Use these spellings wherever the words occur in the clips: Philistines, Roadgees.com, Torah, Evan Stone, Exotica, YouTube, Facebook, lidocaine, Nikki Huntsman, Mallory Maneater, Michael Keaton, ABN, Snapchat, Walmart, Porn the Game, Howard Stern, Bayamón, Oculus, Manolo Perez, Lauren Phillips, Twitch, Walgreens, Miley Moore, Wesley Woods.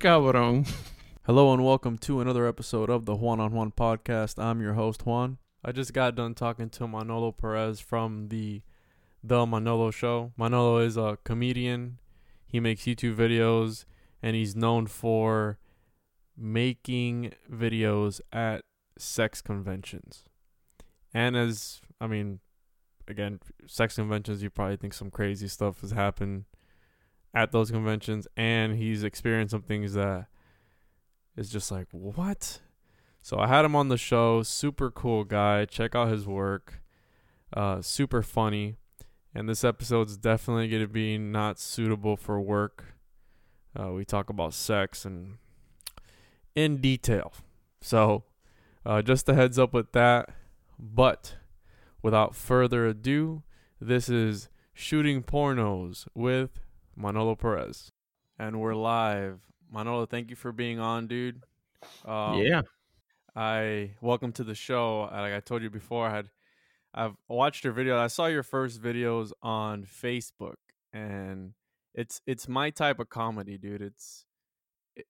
Cabrón. Hello and welcome to another episode of the Juan on Juan podcast. I'm your host, Juan. I just got done talking to Manolo Perez from the Manolo Show. Manolo is a comedian. He makes YouTube videos, and he's known for making videos at sex conventions. And sex conventions, you probably think some crazy stuff has happened at those conventions, and he's experienced some things that is just like, what? So I had him on the show. Super cool guy. Check out his work. Super funny. And this episode's definitely going to be not suitable for work. We talk about sex and in detail. So just a heads up with that. But without further ado, this is Shooting Pornos with Manolo Perez, and we're live. Manolo, thank you for being on, dude. Welcome to the show. Like I told you before, I've watched your video. I saw your first videos on Facebook, and it's my type of comedy, dude.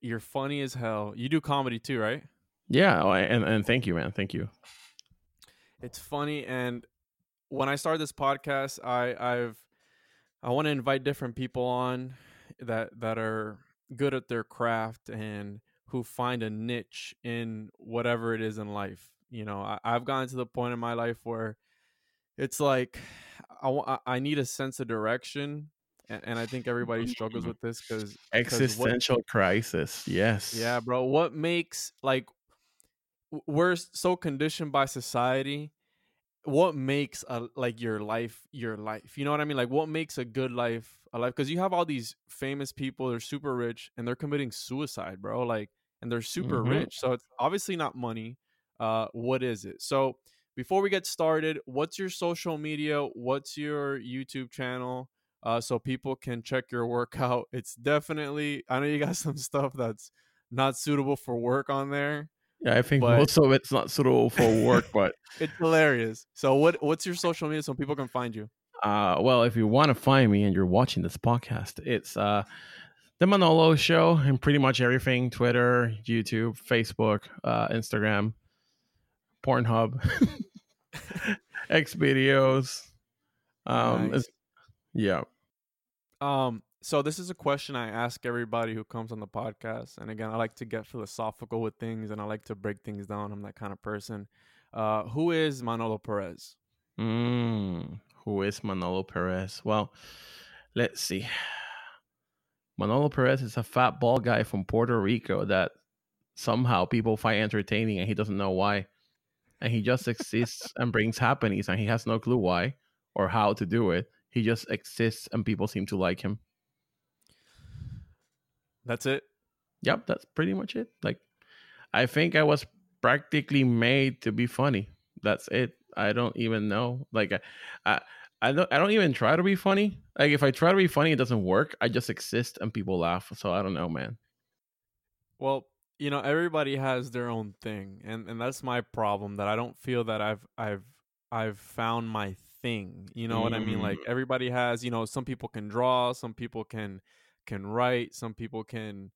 You're funny as hell. You do comedy too, right? Yeah, and thank you, man. Thank you. It's funny, and when I started this podcast, I want to invite different people on that are good at their craft and who find a niche in whatever it is in life. You know, I've gotten to the point in my life where it's like I need a sense of direction. And I think everybody struggles with this because existential crisis. Yes. Yeah, bro. What makes, like, we're so conditioned by society. What makes your life? You know what I mean? Like, what makes a good life a life? Because you have all these famous people, they're super rich, and they're committing suicide, bro. Like, and they're super rich, so it's obviously not money. What is it? So, before we get started, what's your social media? What's your YouTube channel? So people can check your work out. It's definitely, I know you got some stuff that's not suitable for work on there. Yeah, I think most of it's not suitable for work, but it's hilarious. So what's your social media so people can find you? If you want to find me and you're watching this podcast, it's The Manolo Show and pretty much everything: Twitter, YouTube, Facebook, Instagram, Pornhub, X videos. Nice. So this is a question I ask everybody who comes on the podcast. And again, I like to get philosophical with things, and I like to break things down. I'm that kind of person. Who is Manolo Perez? Who is Manolo Perez? Well, let's see. Manolo Perez is a fat, bald guy from Puerto Rico that somehow people find entertaining, and he doesn't know why. and he just exists and brings happenings, and he has no clue why or how to do it. He just exists and people seem to like him. That's it. Yep, that's pretty much it. Like, I think I was practically made to be funny. That's it. I don't even know. Like, I don't even try to be funny. Like, if I try to be funny, it doesn't work. I just exist and people laugh. So I don't know, man. Well, you know, everybody has their own thing, and that's my problem, that I don't feel that I've found my thing. You know what I mean? Like, everybody has, you know, some people can draw, some people can write, some people can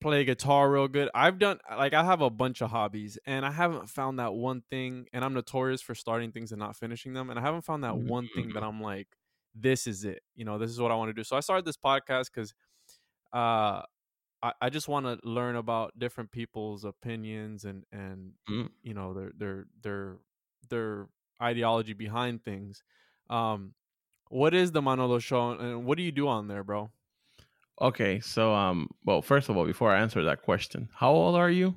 play guitar real good. I have a bunch of hobbies, and I haven't found that one thing, and I'm notorious for starting things and not finishing them, and I haven't found that one thing that I'm like, this is it, you know, this is what I want to do. So I started this podcast because I just want to learn about different people's opinions and you know, their ideology behind things. What is the Manolo Show, and what do you do on there, bro? Okay, so, well, first of all, before I answer that question, how old are you?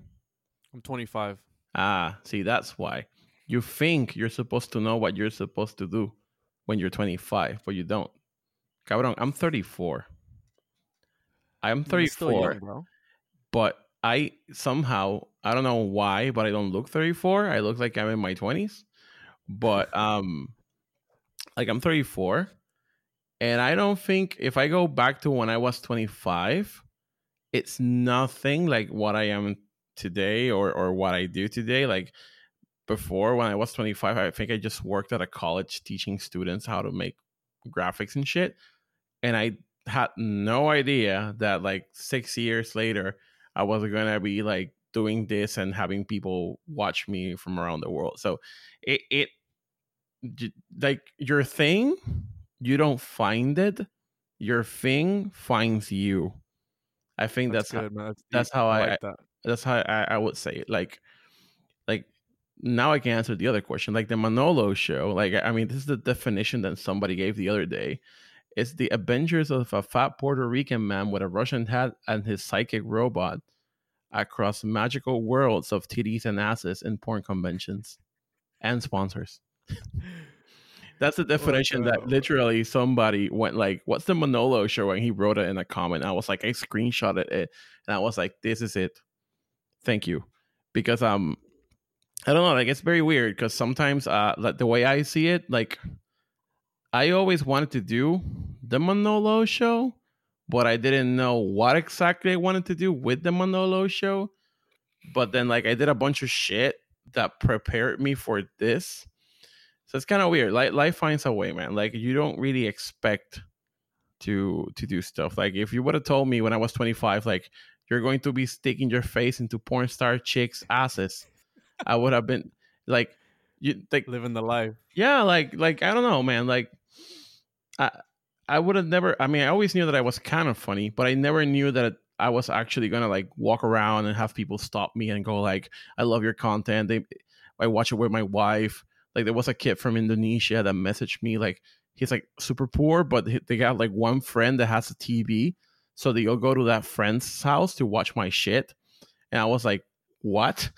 I'm 25. Ah, see, that's why. You think you're supposed to know what you're supposed to do when you're 25, but you don't. Cabrón, I'm 34. I'm 34, still young, bro. But I somehow, I don't know why, but I don't look 34. I look like I'm in my 20s, but like, I'm 34. And I don't think, if I go back to when I was 25, it's nothing like what I am today or what I do today. Like, before, when I was 25, I think I just worked at a college teaching students how to make graphics and shit. And I had no idea that, like, 6 years later, I was going to be, like, doing this and having people watch me from around the world. So it like, your thing... You don't find it. Your thing finds you. I think that's how I would say it. Like now I can answer the other question. Like, the Manolo Show. Like, I mean, this is the definition that somebody gave the other day. It's the adventures of a fat Puerto Rican man with a Russian hat and his psychic robot across magical worlds of titties and asses in porn conventions and sponsors. That's a definition that literally somebody went like, what's the Manolo Show? And he wrote it in a comment. I was like, I screenshotted it. And I was like, this is it. Thank you. Because I don't know, like, it's very weird because sometimes like, the way I see it, like, I always wanted to do the Manolo Show, but I didn't know what exactly I wanted to do with the Manolo Show. But then, like, I did a bunch of shit that prepared me for this. So it's kind of weird. Like, life finds a way, man. Like, you don't really expect to do stuff. Like, if you would have told me when I was 25, like, you're going to be sticking your face into porn star chicks' asses, I would have been like, you like living the life. Yeah, like I don't know, man. Like, I would have never. I mean, I always knew that I was kind of funny, but I never knew that I was actually gonna, like, walk around and have people stop me and go like, "I love your content." I watch it with my wife. Like, there was a kid from Indonesia that messaged me, like, he's, like, super poor, but they got, like, one friend that has a TV, so they all go to that friend's house to watch my shit. And I was like, what?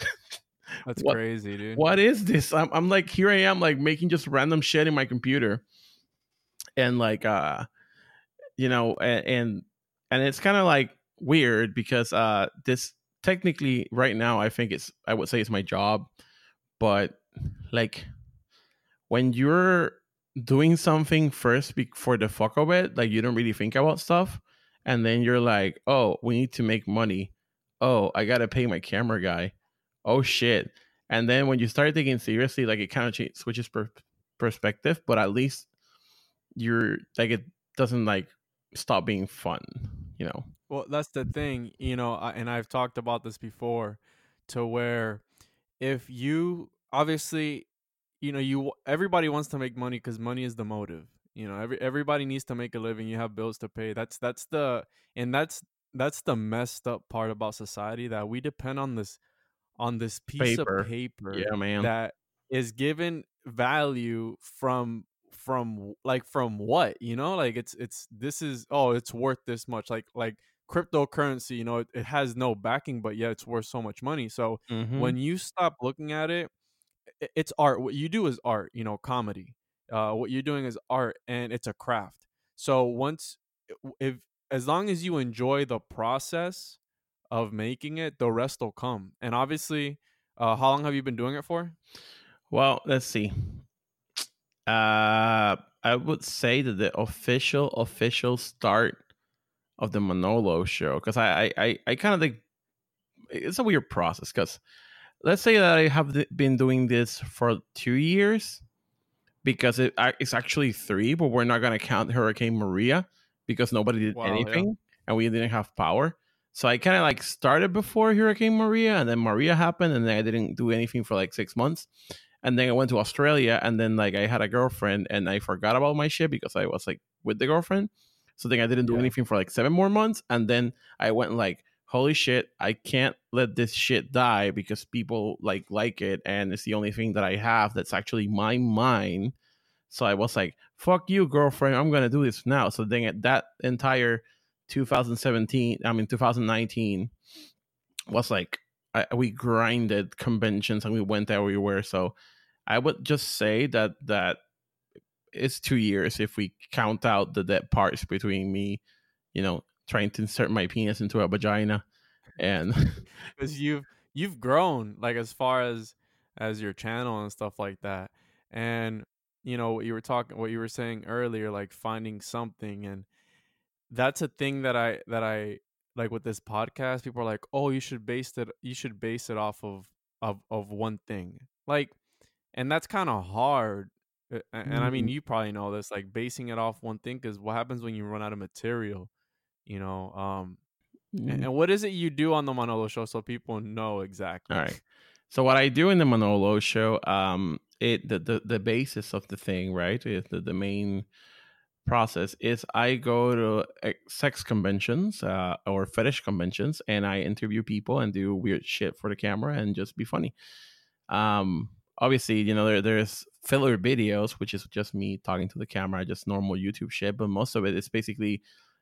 That's what, crazy, dude. What is this? I'm like, here I am, like, making just random shit in my computer. And, like, you know, and it's kind of, like, weird because this technically right now, I think I would say it's my job, but, like... When you're doing something first for the fuck of it, like, you don't really think about stuff. And then you're like, oh, we need to make money. Oh, I got to pay my camera guy. Oh, shit. And then when you start taking seriously, like, it kind of switches perspective, but at least you're like, it doesn't like stop being fun, you know? Well, that's the thing, you know, and I've talked about this before, to where if you obviously... You know, everybody wants to make money because money is the motive. You know, everybody needs to make a living. You have bills to pay. That's the messed up part about society, that we depend on this piece of paper, yeah, man, that is given value from what, you know, like it's worth this much. Like cryptocurrency, you know, it has no backing, but yeah, it's worth so much money. So when you stop looking at it it's art. What you do is art, you know, comedy. What you're doing is art, and it's a craft. So once, if as long as you enjoy the process of making it, the rest will come. And obviously, how long have you been doing it for? Well, let's see. I would say that the official start of the Manolo show, because I kind of think it's a weird process, because let's say that I have been doing this for 2 years, because it's actually 3, but we're not going to count Hurricane Maria because nobody did anything, and we didn't have power. So I kind of like started before Hurricane Maria, and then Maria happened, and then I didn't do anything for like 6 months. And then I went to Australia, and then like I had a girlfriend, and I forgot about my shit because I was like with the girlfriend. So then I didn't do anything for like 7 more months. And then I went like, holy shit, I can't let this shit die because people like it. And it's the only thing that I have that's actually my mind. So I was like, fuck you, girlfriend. I'm going to do this now. So then at that entire 2019 was like, we grinded conventions and we went everywhere. So I would just say that it's 2 years if we count out the dead parts between me, you know, trying to insert my penis into a vagina, and because you've grown like as far as your channel and stuff like that. And you know what you were saying earlier, like finding something, and that's a thing that I like with this podcast. People are like, oh, you should base it off of one thing, like, and that's kind of hard. And I mean, you probably know this, like basing it off one thing, because what happens when you run out of material, you know? And what is it you do on the Manolo show so people know exactly? All right. So what I do in the Manolo show, the basis of the thing, right, is the main process is I go to sex conventions or fetish conventions, and I interview people and do weird shit for the camera and just be funny. Obviously, you know, there's filler videos, which is just me talking to the camera, just normal YouTube shit. But most of it is basically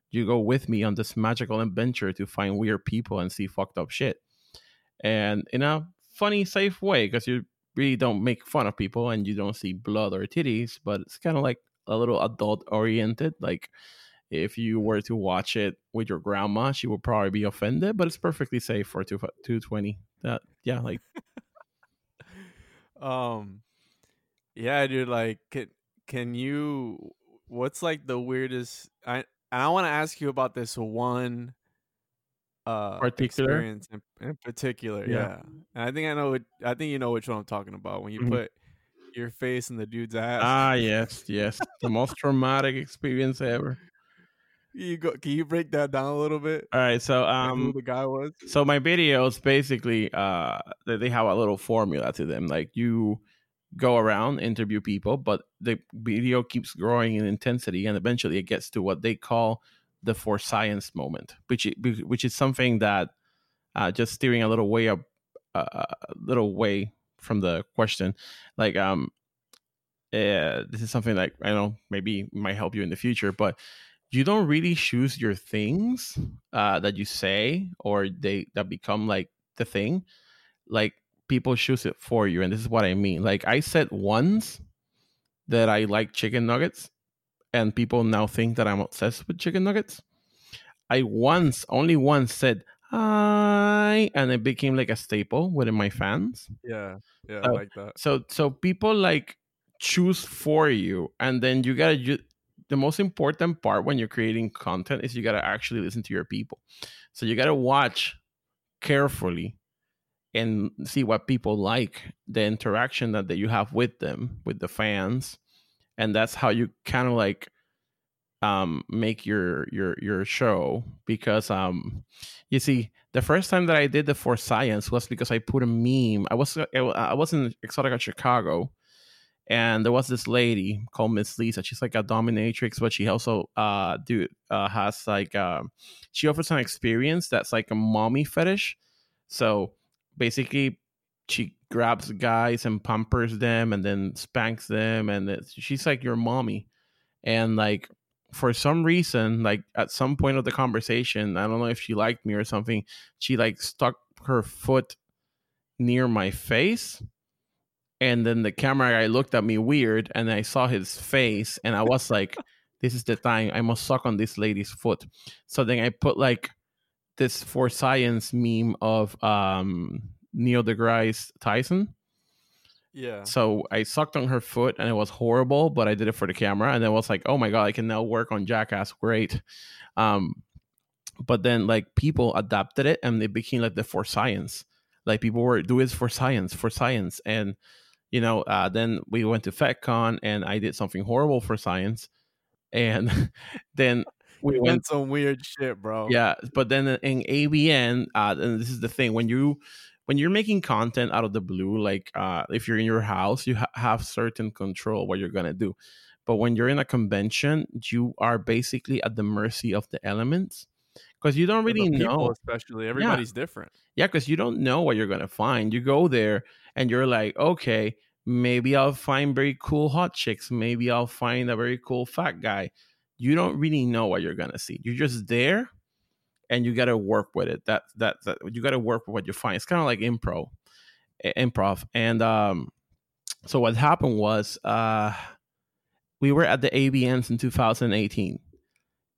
you go with me on this magical adventure to find weird people and see fucked up shit. And in a funny, safe way, because you really don't make fun of people and you don't see blood or titties. But it's kind of like a little adult oriented. Like if you were to watch it with your grandma, she would probably be offended. But it's perfectly safe for 220. Yeah, like... Yeah, dude, like, can you, what's like the weirdest, I want to ask you about this one experience in particular. Yeah. And I think you know which one I'm talking about, when you put your face in the dude's ass. Ah, yes. The most traumatic experience ever. Can you break that down a little bit? All right, so who the guy was. So my videos basically they have a little formula to them. Like you go around, interview people, but the video keeps growing in intensity, and eventually it gets to what they call the for science moment, which is something that just steering a little way up, a little way from the question, like this is something like I don't know, maybe might help you in the future, but. You don't really choose your things that you say, or that become like the thing. Like people choose it for you, and this is what I mean. Like I said once that I like chicken nuggets, and people now think that I'm obsessed with chicken nuggets. I only once said hi, and it became like a staple within my fans. Yeah, I like that. So people like choose for you, and then you gotta. The most important part when you're creating content is you got to actually listen to your people. So you got to watch carefully and see what people like, the interaction that you have with them, with the fans. And that's how you kind of like make your show, because you see, the first time that I did the For Science was because I put a meme. I was in Exotica, Chicago. And there was this lady called Miss Lisa. She's like a dominatrix, but she also has like she offers an experience that's like a mommy fetish. So basically, she grabs guys and pampers them, and then spanks them, and she's like your mommy. And like for some reason, like at some point of the conversation, I don't know if she liked me or something. She like stuck her foot near my face. And then the camera guy looked at me weird, and I saw his face, and I was like, this is the time. I must suck on this lady's foot. So then I put like this for science meme of Neil deGrasse Tyson. Yeah. So I sucked on her foot, and it was horrible, but I did it for the camera. And I was like, oh my God, I can now work on Jackass. Great. But then like people adapted it, and it became like the for science. Like people were doing this for science. And, you know, then we went to Fetcon, and I did something horrible for science. And then we went some weird shit, bro. Yeah. But then in ABN, and this is the thing, when you're making content out of the blue, like if you're in your house, you have certain control what you're going to do. But when you're in a convention, you are basically at the mercy of the elements. Because you don't really know, especially everybody's different. Yeah, because you don't know what you're going to find. You go there and you're like, okay, maybe I'll find very cool hot chicks. Maybe I'll find a very cool fat guy. You don't really know what you're going to see. You're just there and you got to work with it. That you got to work with what you find. It's kind of like improv. And so what happened was we were at the ABNs in 2018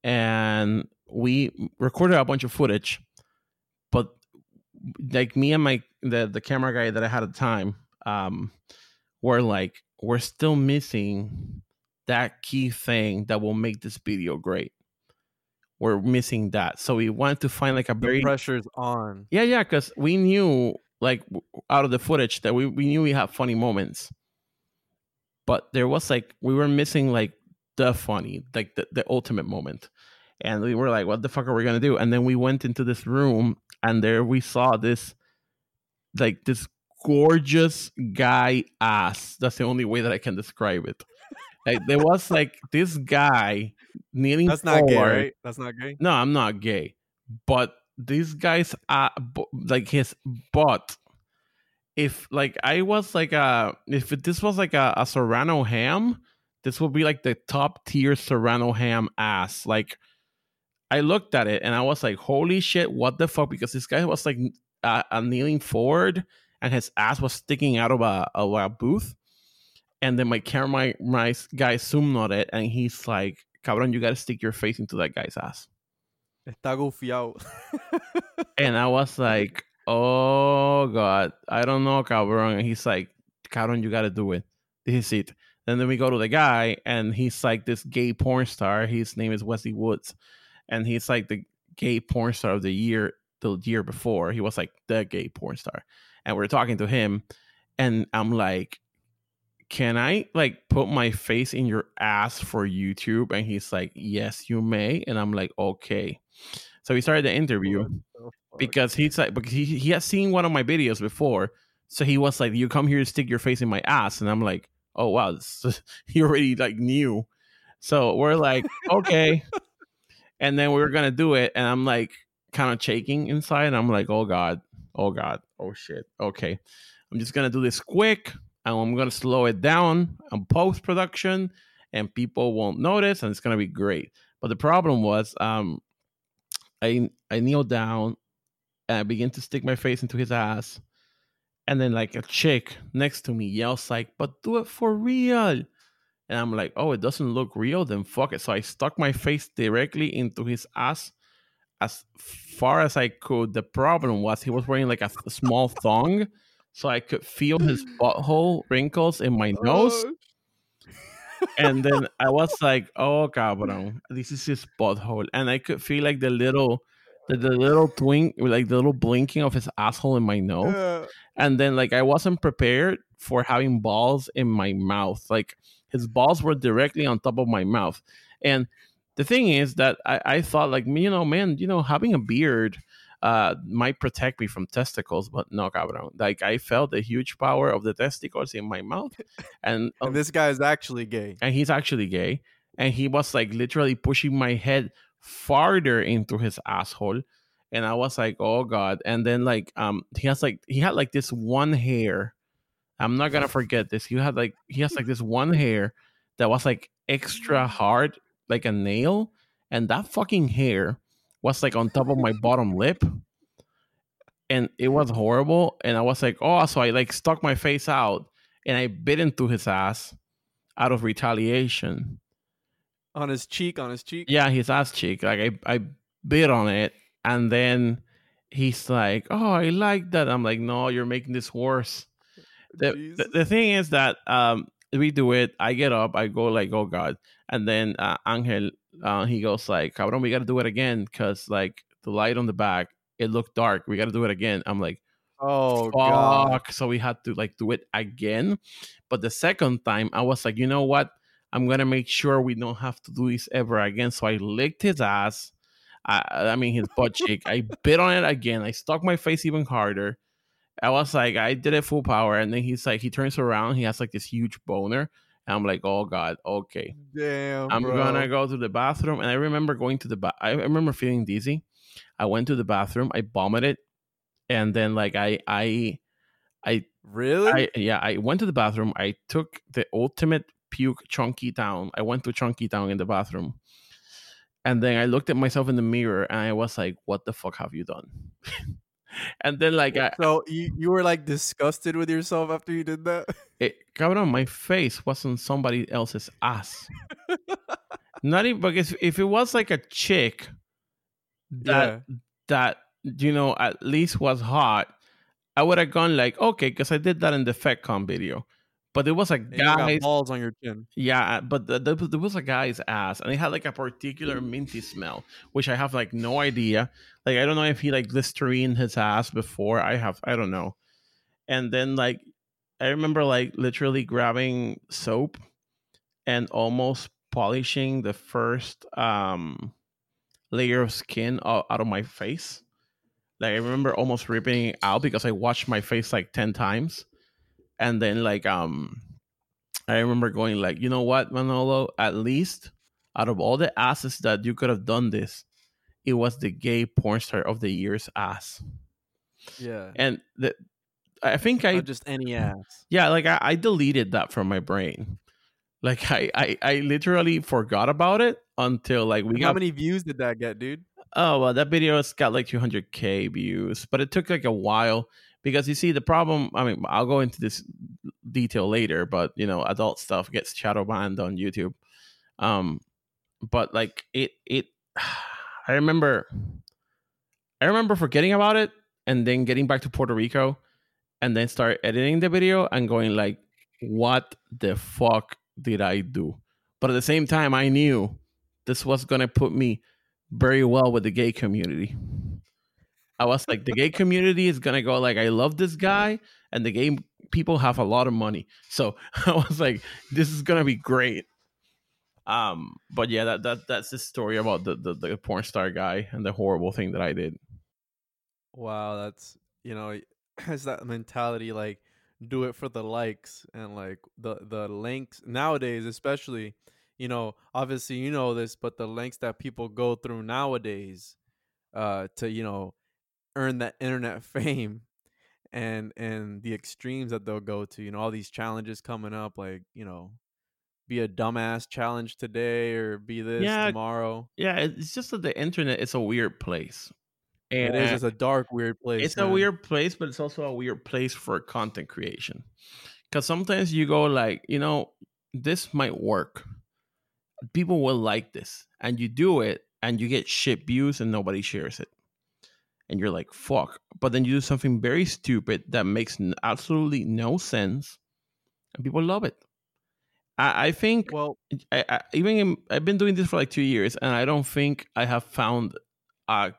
and we recorded a bunch of footage, but like me and the camera guy that I had at the time were like, we're still missing that key thing that will make this video great. We're missing that. So we wanted to find like a very... The pressure's on. Yeah, because we knew like out of the footage that we knew we had funny moments, but there was like, we were missing like the funny, like the ultimate moment. And we were like, what the fuck are we going to do? And then we went into this room, and there we saw this gorgeous guy ass. That's the only way that I can describe it. Like, there was like this guy kneeling. That's forward. Not gay, right? That's not gay? No, I'm not gay. But these guys, like his butt. If like I was like a, if this was like a Serrano ham, this would be like the top tier Serrano ham ass. Like, I looked at it and I was like, holy shit, what the fuck? Because this guy was like kneeling forward and his ass was sticking out of a booth. And then my camera, my guy zoomed on it and he's like, cabrón, you got to stick your face into that guy's ass. Está gufiao. And I was like, oh God, I don't know, cabrón. And he's like, cabrón, you got to do it. This is it. And then we go to the guy and he's like this gay porn star. His name is Wesley Woods. And he's like the gay porn star of the year. The year before, he was like the gay porn star. And we're talking to him. And I'm like, can I like put my face in your ass for YouTube? And he's like, yes, you may. And I'm like, okay. So we started the interview because he's like, because he has seen one of my videos before. So he was like, you come here to stick your face in my ass. And I'm like, oh, wow. He already like knew. So we're like, okay. And then we were going to do it. And I'm like kind of shaking inside. And I'm like, oh God, oh shit. Okay. I'm just going to do this quick and I'm going to slow it down on post-production and people won't notice and it's going to be great. But the problem was I kneel down and I begin to stick my face into his ass. And then like a chick next to me yells like, but do it for real. And I'm like, oh, it doesn't look real, then fuck it. So I stuck my face directly into his ass as far as I could. The problem was he was wearing like a small thong, so I could feel his butthole wrinkles in my nose. And then I was like, oh, cabrón, this is his butthole. And I could feel like the little twink, like the little blinking of his asshole in my nose. And then like I wasn't prepared for having balls in my mouth. Like, his balls were directly on top of my mouth. And the thing is that I thought like, man, having a beard might protect me from testicles, but no, cabrón. Like, I felt the huge power of the testicles in my mouth. And this guy is actually gay. And he's actually gay. And he was like literally pushing my head farther into his asshole. And I was like, oh God. And then like, he had this one hair. I'm not gonna forget this. He has this one hair that was like extra hard, like a nail, and that fucking hair was like on top of my bottom lip, and it was horrible. And I was like, oh, so I like stuck my face out, and I bit into his ass out of retaliation. On his cheek, Yeah, his ass cheek. Like, I bit on it, and then he's like, oh, I like that. I'm like, no, you're making this worse. The thing is that we do it. I get up. I go like, oh, God. And then Angel, he goes like, cabrón, we got to do it again because, like, the light on the back, it looked dark. We got to do it again. I'm like, oh, fuck. God. So we had to, like, do it again. But the second time, I was like, you know what? I'm going to make sure we don't have to do this ever again. So I licked his ass. I mean, his butt cheek. I bit on it again. I stuck my face even harder. I was like, I did it full power. And then he's like, he turns around. He has like this huge boner. And I'm like, oh, God. Okay. Damn, I'm going to go to the bathroom. And I remember going to the I remember feeling dizzy. I went to the bathroom. I vomited. And then like I really? I went to the bathroom. I took the ultimate puke Chunky Town. I went to Chunky Town in the bathroom, and then I looked at myself in the mirror and I was like, what the fuck have you done? And then like so you were like disgusted with yourself after you did that? Cabrón, my face was on somebody else's ass. Not even because if it was like a chick that that, you know, at least was hot, I would have gone like, okay, because I did that in the Fetcon video. But it was a guy. You got balls on your chin. Yeah, but there was a guy's ass, and it had like a particular minty smell, which I have like no idea. Like I don't know if he like Listerine his ass before. I don't know. And then like I remember like literally grabbing soap and almost polishing the first layer of skin out of my face. Like I remember almost ripping it out because I washed my face like 10 times. And then, like, I remember going, like, you know what, Manolo? At least out of all the asses that you could have done this, it was the gay porn star of the year's ass. Yeah. And I think not just any ass. Yeah, like, I deleted that from my brain. Like, I literally forgot about it until, like, we got... How many views did that get, dude? Oh, well, that video has got, like, 200K views. But it took, like, a while... Because you see the problem, I mean, I'll go into this detail later, but you know, adult stuff gets shadow banned on YouTube. But like I remember forgetting about it and then getting back to Puerto Rico and then start editing the video and going like, what the fuck did I do? But at the same time, I knew this was gonna put me very well with the gay community. I was like, the gay community is going to go like, I love this guy. And the gay people have a lot of money. So I was like, this is going to be great. But yeah, that's the story about the porn star guy and the horrible thing that I did. Wow. That's, you know, has that mentality, like do it for the likes and like the links nowadays, especially, you know, obviously, you know this, but the links that people go through nowadays to, you know, earn that internet fame and the extremes that they'll go to, you know, all these challenges coming up, like, you know, be a dumbass challenge today or be this tomorrow. Yeah, it's just that the internet is a weird place. And it's just a dark, weird place. It's a weird place, but it's also a weird place for content creation. Because sometimes you go like, you know, this might work. People will like this. And you do it and you get shit views and nobody shares it. And you're like, fuck. But then you do something very stupid that makes absolutely no sense. And people love it. I think, well, I've been doing this for like 2 years. And I don't think I have found a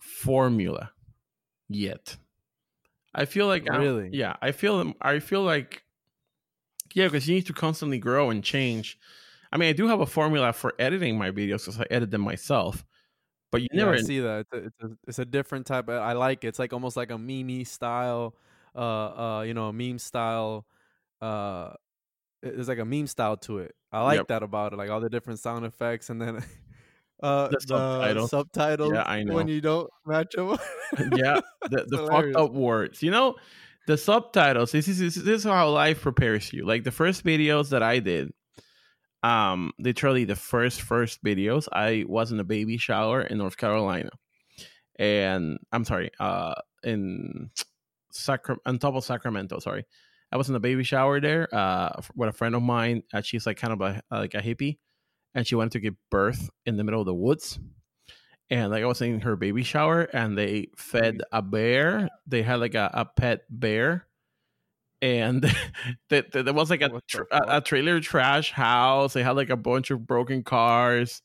formula yet. I feel like, really? Yeah, I feel like, yeah, because you need to constantly grow and change. I mean, I do have a formula for editing my videos because I edit them myself. But you never see that. It's a different type. I like it. It's like almost like a meme style, you know, a meme style. It's like a meme style to it. I like that about it. Like all the different sound effects and then the subtitles. Yeah, I know. When you don't match them. Yeah, the fucked up words. You know, the subtitles. This is how life prepares you. Like the first videos that I did. Literally the first videos, I was in a baby shower in North Carolina, and I'm sorry, on top of Sacramento, sorry, I was in the baby shower there with a friend of mine. She's like kind of like a hippie, and she wanted to give birth in the middle of the woods. And like I was in her baby shower, and they fed a bear. They had like a pet bear, and there was like a trailer trash house. They had like a bunch of broken cars.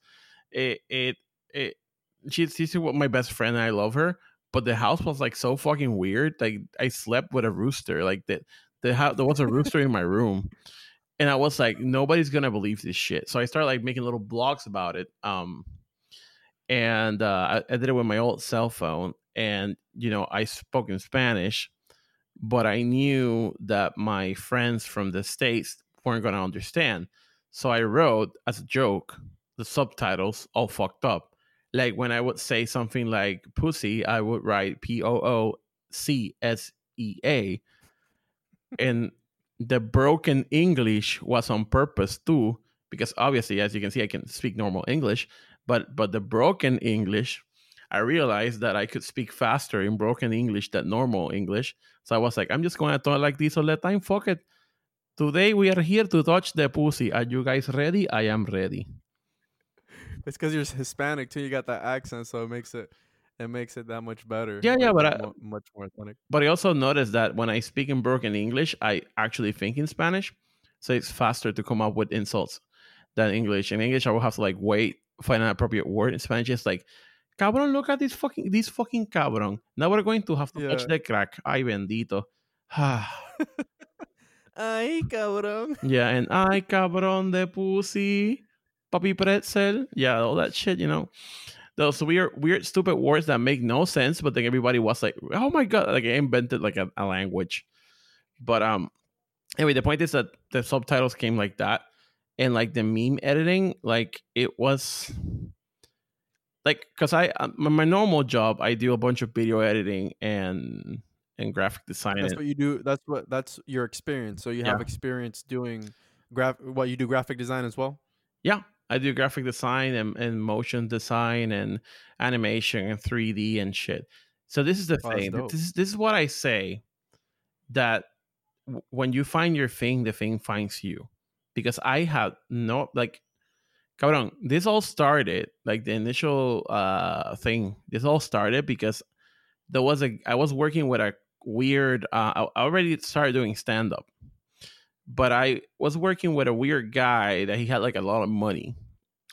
She's my best friend, and I love her. But the house was like so fucking weird. Like I slept with a rooster. Like there was a rooster in my room, and I was like, nobody's gonna believe this shit. So I started like making little blogs about it. And I did it with my old cell phone, and you know I spoke in Spanish, but I knew that my friends from the States weren't gonna understand. So I wrote as a joke the subtitles all fucked up. Like when I would say something like pussy, I would write P-O-O-C-S-E-A. And the broken English was on purpose too, because obviously, as you can see, I can speak normal English. But the broken English, I realized that I could speak faster in broken English than normal English. So I was like, I'm just going to talk like this all the time. Fuck it. Today we are here to touch the pussy. Are you guys ready? I am ready. It's because you're Hispanic too. You got that accent, so it makes it that much better. Yeah, but much more authentic. But I also noticed that when I speak in broken English, I actually think in Spanish, so it's faster to come up with insults than English. In English, I will have to like wait, find an appropriate word. In Spanish, it's like, cabrón, look at this fucking cabrón. Now we're going to have to touch the crack. Ay bendito. Ay cabrón. Yeah, and ay cabrón de pussy. Papi pretzel, yeah, all that shit, you know. Those weird, stupid words that make no sense, but then everybody was like, "Oh my god!" Like I invented like a language. But anyway, the point is that the subtitles came like that, and like the meme editing, like it was, like because my normal job, I do a bunch of video editing and graphic design. That's what you do. That's your experience. So you have experience doing you do graphic design as well. Yeah. I do graphic design and motion design and animation and 3D and shit. So this is the thing. This is what I say, that when you find your thing, the thing finds you. Because I had cabrón, this all started, like the initial thing. This all started because I was working with a weird, I already started doing stand-up. But I was working with a weird guy that he had like a lot of money,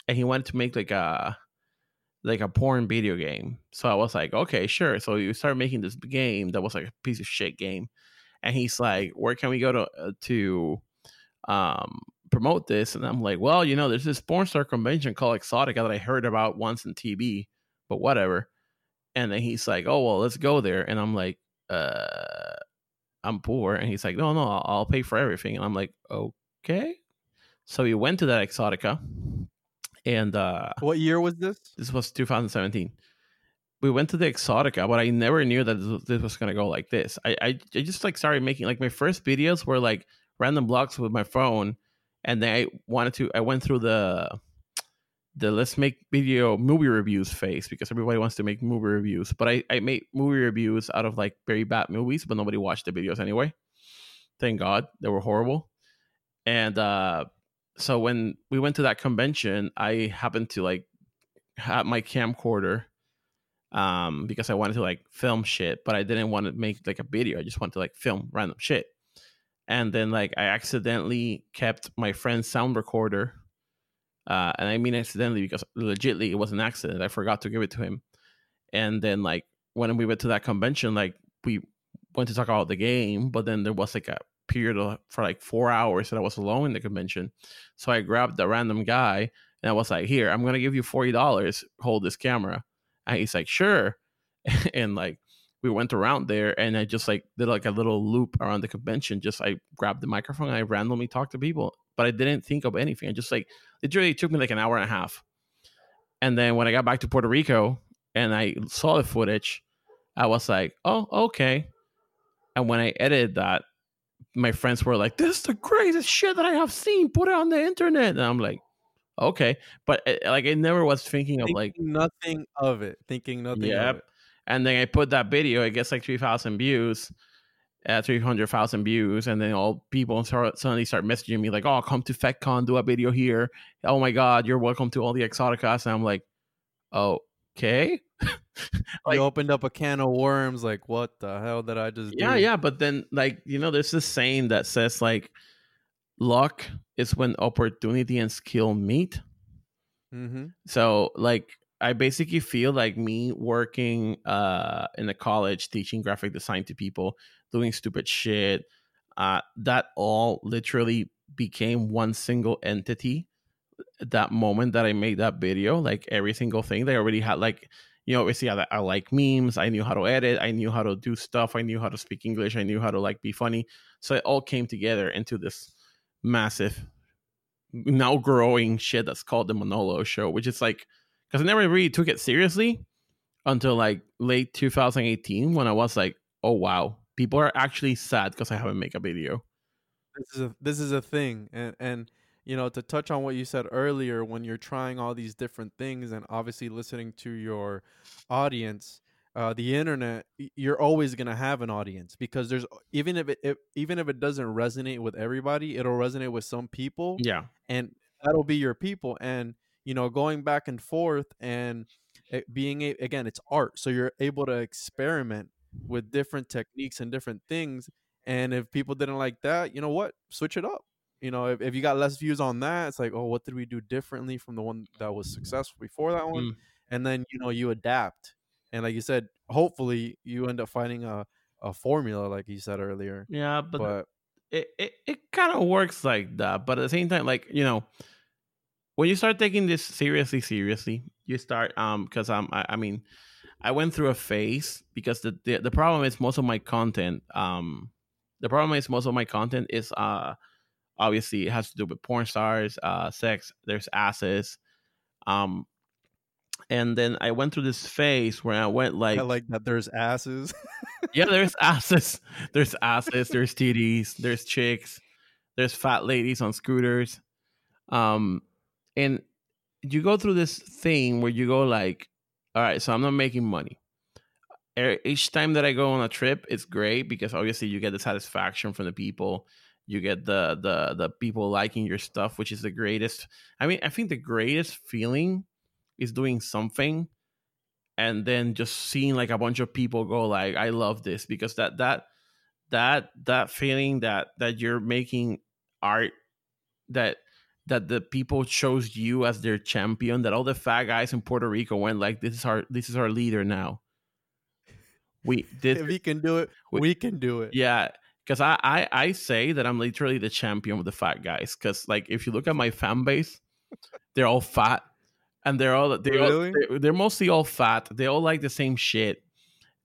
and he wanted to make like a porn video game. So I was like, okay, sure. So you started making this game that was like a piece of shit game, and he's like, where can we go to promote this? And I'm like, well, you know, there's this porn star convention called Exotica that I heard about once on TV, but whatever. And then he's like, oh well, let's go there. And I'm like, I'm poor. And he's like, no, I'll pay for everything. And I'm like, okay. So we went to that Exotica. And what year was this? This was 2017. We went to the Exotica, but I never knew that this was going to go like this. I just like started making, like my first videos were like random blogs with my phone. And then I went through the let's make video movie reviews phase, because everybody wants to make movie reviews. But I made movie reviews out of like very bad movies, but nobody watched the videos anyway. Thank God, they were horrible. And so when we went to that convention, I happened to like have my camcorder because I wanted to like film shit, but I didn't want to make like a video. I just wanted to like film random shit. And then like I accidentally kept my friend's sound recorder. And I mean accidentally, because legitly it was an accident. I forgot to give it to him. And then like when we went to that convention, like we went to talk about the game, but then there was like a period for like 4 hours that I was alone in the convention. So I grabbed the random guy and I was like, here, I'm going to give you $40. Hold this camera. And he's like, sure. And like we went around there, and I just like did like a little loop around the convention. Just I grabbed the microphone and I randomly talked to people. But I didn't think of anything. I just like, it really took me like an hour and a half. And then when I got back to Puerto Rico and I saw the footage, I was like, oh, okay. And when I edited that, my friends were like, this is the craziest shit that I have seen. Put it on the internet. And I'm like, okay. But like, I never was thinking nothing of it. And then I put that video, it gets like 3,000 views. 300,000 views, and then all people suddenly start messaging me like, oh, come to Fetcon, do a video here, oh my god, you're welcome to all the Exoticas. And I'm like, oh, okay. Like, you opened up a can of worms, like, what the hell did I just do? Yeah But then, like, you know, there's this saying that says, like, luck is when opportunity and skill meet. Mm-hmm. So, like, I basically feel like me working in a college, teaching graphic design to people, doing stupid shit, that all literally became one single entity. That moment that I made that video, like, every single thing they already had, like, you know, we see I like memes, I knew how to edit, I knew how to do stuff, I knew how to speak English, I knew how to, like, be funny. So it all came together into this massive, now growing shit that's called the Manolo Show, which is like, because I never really took it seriously until, like, late 2018, when I was like, oh wow, people are actually sad because I haven't made a video. This is a thing. And you know, to touch on what you said earlier, when you're trying all these different things and obviously listening to your audience, the internet, you're always going to have an audience, because there's, even if it doesn't resonate with everybody, it'll resonate with some people. Yeah. And that'll be your people. And, you know, going back and forth and again, it's art. So you're able to experiment with different techniques and different things. And if people didn't like that, you know what? Switch it up. You know, if you got less views on that, it's like, oh, what did we do differently from the one that was successful before that one? Mm. And then, you know, you adapt. And like you said, hopefully you end up finding a formula, like you said earlier. Yeah, but it kind of works like that. But at the same time, like, you know, when you start taking this seriously, you start because I went through a phase, because the problem is most of my content. Obviously, it has to do with porn stars, sex, there's asses. And then I went through this phase where I went like... I like that there's asses. Yeah, there's asses. There's asses, there's titties, there's chicks, there's fat ladies on scooters. And you go through this thing where you go like, all right, so I'm not making money. Each time that I go on a trip, it's great, because obviously you get the satisfaction from the people. You get the people liking your stuff, which is the greatest. I mean, I think the greatest feeling is doing something and then just seeing like a bunch of people go like, I love this, because that feeling that you're making art, that the people chose you as their champion, that all the fat guys in Puerto Rico went like, this is our leader now. If he can do it, we can do it. Yeah. Because I say that I'm literally the champion of the fat guys. Because, like, if you look at my fan base, they're all fat. And they're mostly all fat. They all like the same shit.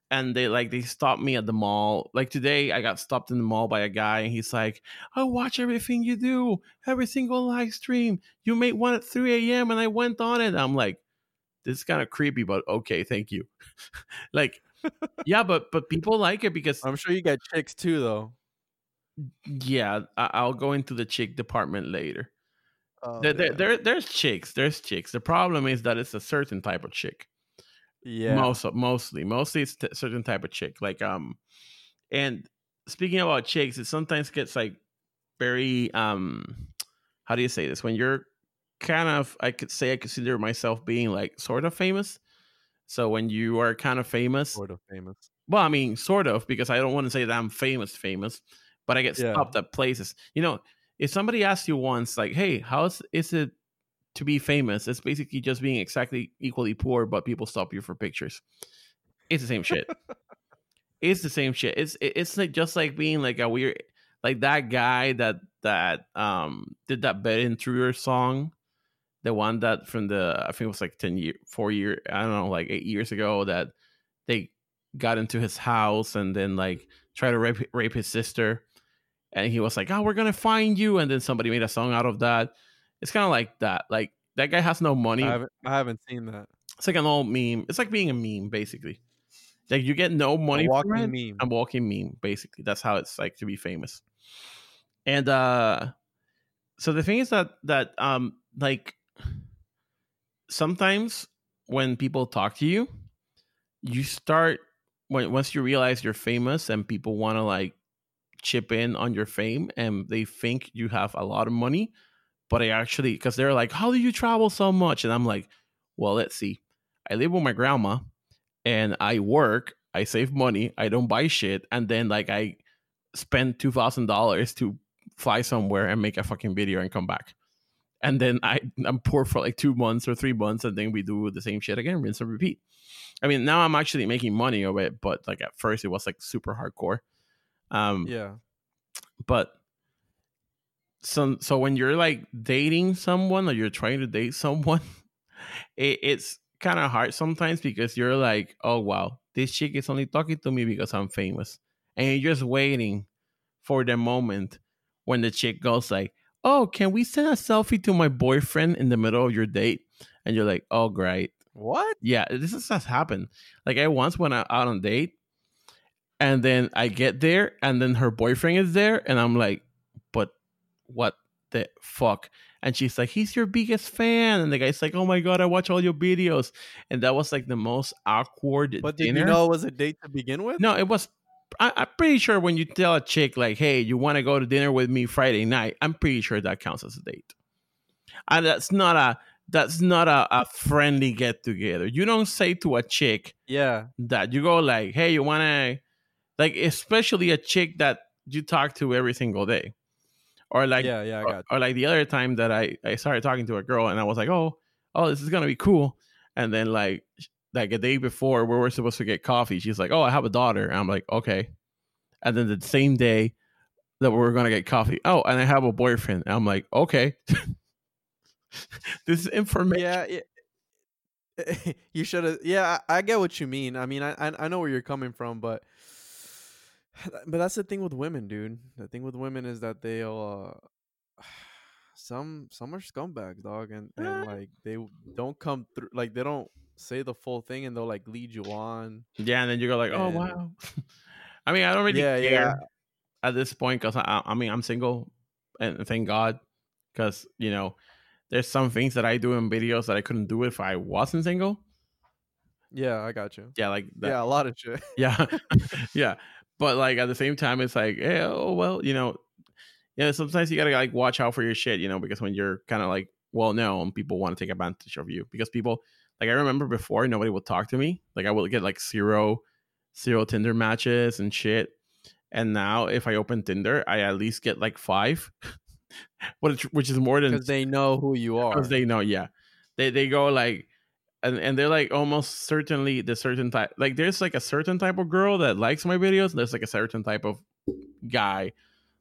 And they stopped me at the mall. Like, today, I got stopped in the mall by a guy. And he's like, I watch everything you do. Every single live stream. You made one at 3 a.m. and I went on it. I'm like, this is kind of creepy, but okay, thank you. Like... Yeah, but people like it, because I'm sure you got chicks too, though. Yeah, I'll go into the chick department later. Oh, there's chicks. The problem is that it's a certain type of chick. Yeah, mostly it's a certain type of chick. Like, and speaking about chicks, it sometimes gets like very how do you say this? When you're kind of, I consider myself being like sort of famous. So when you are kind of famous, well, I mean, sort of, because I don't want to say that I'm famous, but I get stopped at places. You know, if somebody asks you once, like, hey, how is it to be famous? It's basically just being exactly equally poor, but people stop you for pictures. It's the same shit. It's like just like being like a weird, like that guy that did that Bed Intruder song. The one that from I think it was like 8 years ago, that they got into his house and then like try to rape his sister. And he was like, oh, we're going to find you. And then somebody made a song out of that. It's kind of like that. Like, that guy has no money. I haven't seen that. It's like an old meme. It's like being a meme, basically. Like, you get no money for it. Meme. A walking meme, basically. That's how it's like to be famous. And so the thing is that like, sometimes when people talk to you, you start once you realize you're famous and people want to like chip in on your fame and they think you have a lot of money, but I actually, because they're like, how do you travel so much? And I'm like, well, let's see. I live with my grandma and I work, I save money, I don't buy shit. And then like I spend $2,000 to fly somewhere and make a fucking video and come back. And then I'm poor for like 2 months or 3 months. And then we do the same shit again, rinse and repeat. I mean, now I'm actually making money of it, but like at first it was like super hardcore. Yeah. But so when you're like dating someone or you're trying to date someone, it's kind of hard sometimes because you're like, oh, wow, this chick is only talking to me because I'm famous. And you're just waiting for the moment when the chick goes like, oh, can we send a selfie to my boyfriend in the middle of your date? And you're like, oh, great. What? Yeah, this has happened. Like I once went out on a date and then I get there and then her boyfriend is there. And I'm like, but what the fuck? And she's like, he's your biggest fan. And the guy's like, oh, my God, I watch all your videos. And that was like the most awkward dinner. But did you know it was a date to begin with? No, it was. I'm pretty sure when you tell a chick like, hey, you want to go to dinner with me Friday night, I'm pretty sure that counts as a date. And that's not a friendly get together. You don't say to a chick that you go like, hey, you want to, like, especially a chick that you talk to every single day. Or like, I got you. Or like the other time that I started talking to a girl and I was like, oh, this is going to be cool. And then like a day before we were supposed to get coffee, she's like, oh, I have a daughter. And I'm like, okay. And then the same day that we were going to get coffee, oh, and I have a boyfriend. And I'm like, okay. This is information. Yeah. You should have. Yeah, I get what you mean. I mean, I know where you're coming from, but that's the thing with women, dude. The thing with women is that they'll some are scumbags, dog, and like they don't come through. Like they don't say the full thing and they'll like lead you on. Yeah, and then you go like, oh wow. I mean, I don't really care at this point because I mean I'm single, and thank God, because you know there's some things that I do in videos that I couldn't do if I wasn't single. Yeah, I got you. Yeah, like that. Yeah, a lot of shit. Yeah, yeah, but like at the same time, it's like, hey, oh well, you know, sometimes you gotta like watch out for your shit, you know, because when you're kind of like well known, people want to take advantage of you because people. Like, I remember before, nobody would talk to me. Like, I would get, like, zero Tinder matches and shit. And now, if I open Tinder, I at least get, like, 5. Which is more than... Because they know who you are. Because they know, yeah. They go, like... And they're, like, almost certainly the certain type... Like, there's, like, a certain type of girl that likes my videos. And there's, like, a certain type of guy.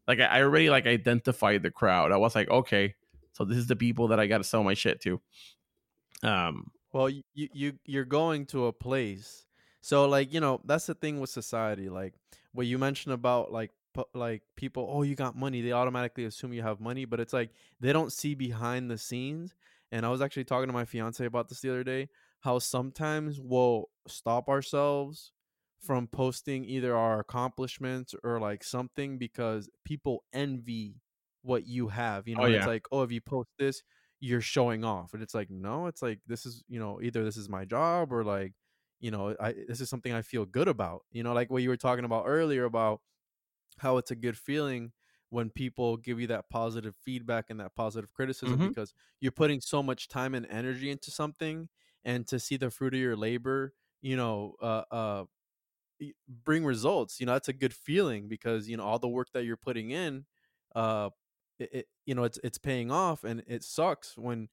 Like, I already, like, identified the crowd. I was like, okay, so this is the people that I got to sell my shit to. Well, you're going to a place. So, like, you know, that's the thing with society. Like, what you mentioned about, like people, oh, you got money. They automatically assume you have money. But it's like they don't see behind the scenes. And I was actually talking to my fiance about this the other day, how sometimes we'll stop ourselves from posting either our accomplishments or, like, something because people envy what you have. You know, It's like, oh, if you post this, you're showing off. And it's like, no, it's like, this is, you know, either this is my job or like, you know, this is something I feel good about, you know, like what you were talking about earlier about how it's a good feeling when people give you that positive feedback and that positive criticism, because you're putting so much time and energy into something, and to see the fruit of your labor, you know, bring results, you know, that's a good feeling because, you know, all the work that you're putting in, you know, it's paying off. And it sucks when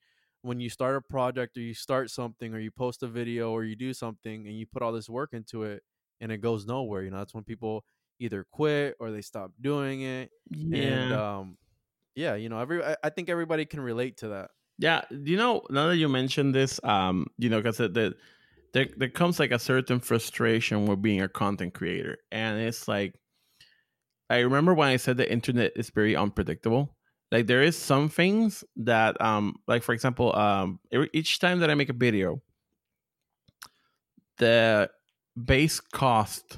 you start a project or you start something or you post a video or you do something and you put all this work into it and it goes nowhere. You know, that's when people either quit or they stop doing it. Yeah. And you know, I think everybody can relate to that. Yeah, you know, now that you mentioned this, you know, because there comes like a certain frustration with being a content creator, and it's like, I remember when I said the internet is very unpredictable. Like, there is some things that, like, for example, each time that I make a video, the base cost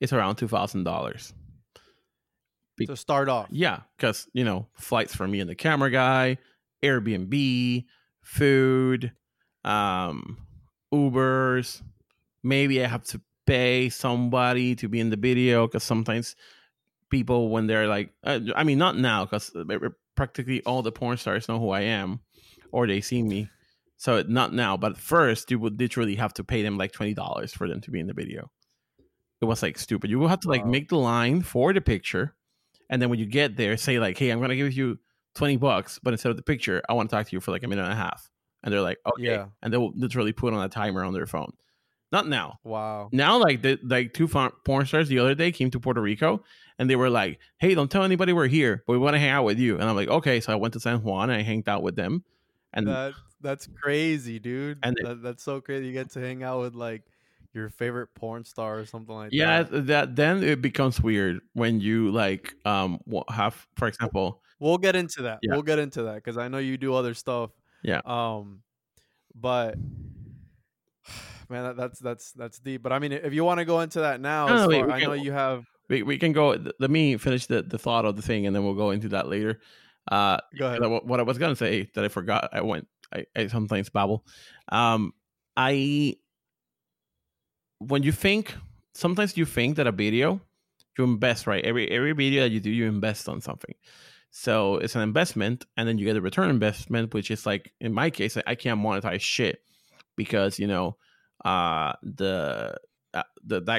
is around $2,000. To start off. Yeah, because, you know, flights for me and the camera guy, Airbnb, food, Ubers. Maybe I have to pay somebody to be in the video because sometimes... people when they're like, I mean, not now, because practically all the porn stars know who I am, or they see me. So not now, but first you would literally have to pay them like $20 for them to be in the video. It was like stupid. You will have to like make the line for the picture, and then when you get there, say like, "Hey, I'm gonna give you $20, but instead of the picture, I want to talk to you for like a minute and a half." And they're like, "Okay," and they'll literally put on a timer on their phone. Not now. Wow. Now, like two porn stars the other day came to Puerto Rico, and they were like, "Hey, don't tell anybody we're here, but we want to hang out with you." And I'm like, "Okay." So I went to San Juan and I hanged out with them. And that's crazy, dude. And that's so crazy. You get to hang out with like your favorite porn star or something like that. Yeah, then it becomes weird when you like have, for example. We'll get into that. Yeah. We'll get into that because I know you do other stuff. Yeah. But man, that's deep. But I mean, if you want to go into that now, we can go. Let me finish the thought of the thing, and then we'll go into that later. Go ahead. What I was gonna say that I forgot. I sometimes babble. When you think, sometimes you think that a video, you invest, right? Every video that you do, you invest on something. So it's an investment, and then you get a return investment, which is like, in my case, I can't monetize shit because, you know, that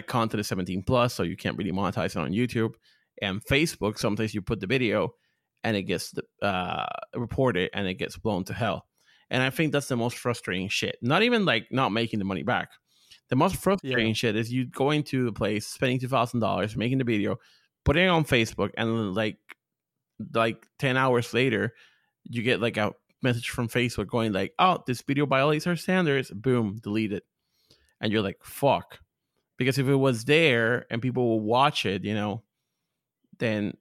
content is 17+, so you can't really monetize it on YouTube. And Facebook, sometimes you put the video and it gets reported and it gets blown to hell. And I think that's the most frustrating shit. Not even like not making the money back. The most frustrating shit is you going to the place, spending $2,000, making the video, putting it on Facebook, and like 10 hours later, you get like a message from Facebook going like, "Oh, this video violates our standards." Boom, delete it. And you're like, fuck. Because if it was there and people will watch it, you know, then,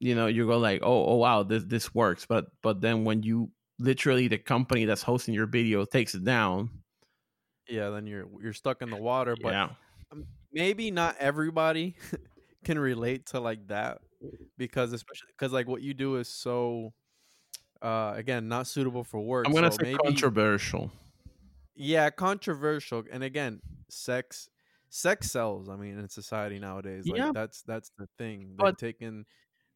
you know, you go like, oh wow, this works. But then when you literally the company that's hosting your video takes it down, yeah, then you're stuck in the water. But maybe not everybody can relate to like that, because especially because like what you do is so again not suitable for work. I'm gonna say maybe, controversial. Yeah, controversial, and again, sex sells. I mean, in society nowadays, like that's the thing. But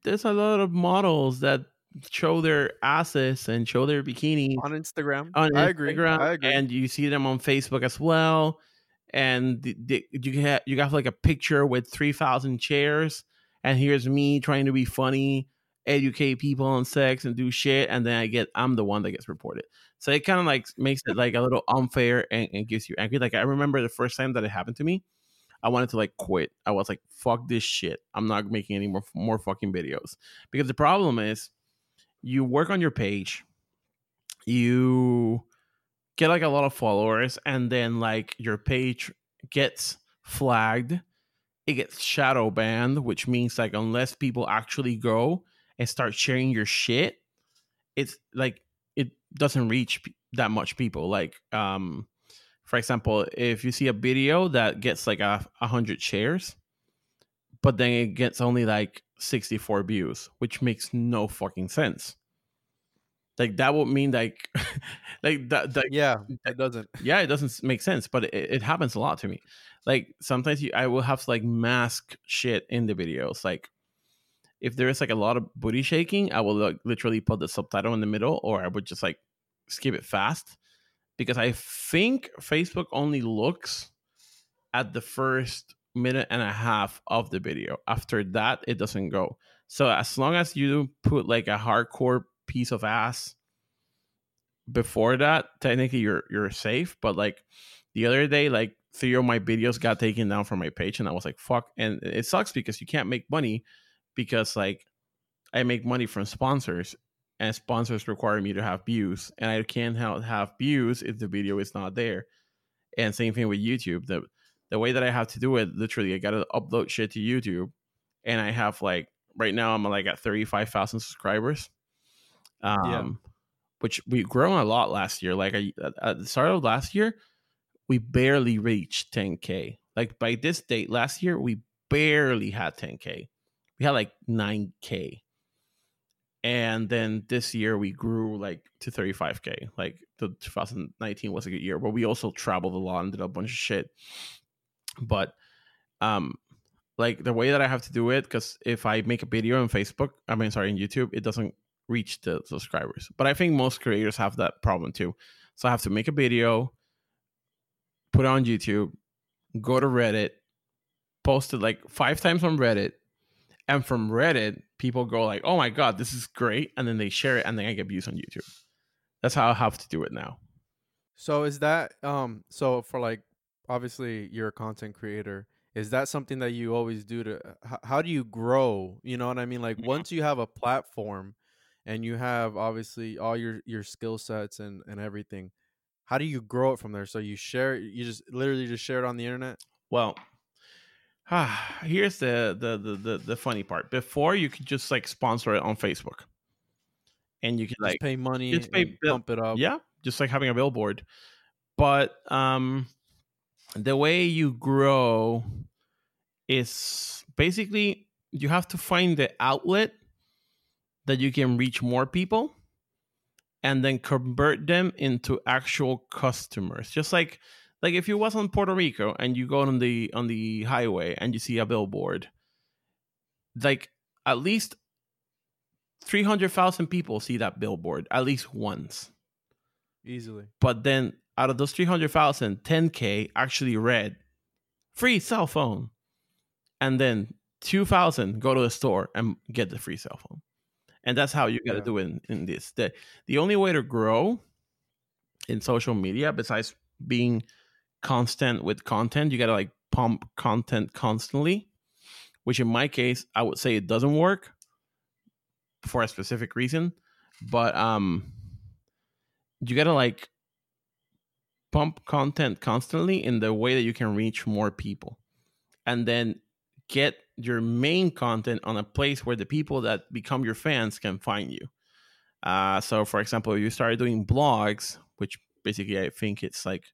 there's a lot of models that show their asses and show their bikini on Instagram. I agree. And you see them on Facebook as well. And you got like a picture with 3,000 chairs. And here's me trying to be funny, educate people on sex and do shit. And then I'm the one that gets reported. So it kind of like makes it like a little unfair and gives you angry. Like I remember the first time that it happened to me, I wanted to like quit. I was like, fuck this shit. I'm not making any more fucking videos. Because the problem is, you work on your page, you get like a lot of followers, and then like your page gets flagged. It gets shadow banned, which means like unless people actually go and start sharing your shit, it's like it doesn't reach that much people. Like, for example, if you see a video that gets like 100 shares, but then it gets only like 64 views, which makes no fucking sense. Like that would mean like it doesn't make sense, but it happens a lot to me. Like sometimes I will have to like mask shit in the videos. Like if there is like a lot of booty shaking, I will like literally put the subtitle in the middle, or I would just like skip it fast, because I think Facebook only looks at the first minute and a half of the video. After that, it doesn't go. So as long as you put like a hardcore piece of ass before that, technically you're safe. But like the other day, like 3 of my videos got taken down from my page, and I was like, fuck. And it sucks because you can't make money, because like I make money from sponsors, and sponsors require me to have views, and I can't have views if the video is not there. And same thing with YouTube. The way that I have to do it, literally, I got to upload shit to YouTube. And I have like, right now I'm like at 35,000 subscribers, which we've grown a lot last year. Like at the start of last year, we barely reached 10K. Like by this date last year, we barely had 10K. We had like 9K. And then this year we grew like to 35K. Like the 2019 was a good year, but we also traveled a lot and did a bunch of shit. But like the way that I have to do it, because if I make a video on Facebook, in YouTube, it doesn't reach the subscribers. But I think most creators have that problem too. So I have to make a video, put it on YouTube, go to Reddit, post it like 5 times on Reddit. And from Reddit, people go like, oh my God, this is great. And then they share it and then I get views on YouTube. That's how I have to do it now. So is that, so for like, obviously you're a content creator. Is that something that you always do to, how do you grow? You know what I mean? Like once you have a platform and you have obviously all your skill sets and everything, how do you grow it from there? So you share it, you just literally just share it on the internet? Well, here's the funny part. Before you could just like sponsor it on Facebook, and you could like just pay money, just pump it up. Yeah, just like having a billboard. But the way you grow is basically you have to find the outlet that you can reach more people, and then convert them into actual customers. Just like. Like if you was on Puerto Rico and you go on the highway and you see a billboard, like at least 300,000 people see that billboard at least once. Easily. But then out of those 300,000, 10K actually read free cell phone. And then 2,000 go to the store and get the free cell phone. And that's how you got to do it in this. The only way to grow in social media, besides being constant with content, you gotta like pump content constantly, which in my case I would say it doesn't work for a specific reason, but you gotta like pump content constantly in the way that you can reach more people, and then get your main content on a place where the people that become your fans can find you. So for example, you started doing blogs, which basically I think it's like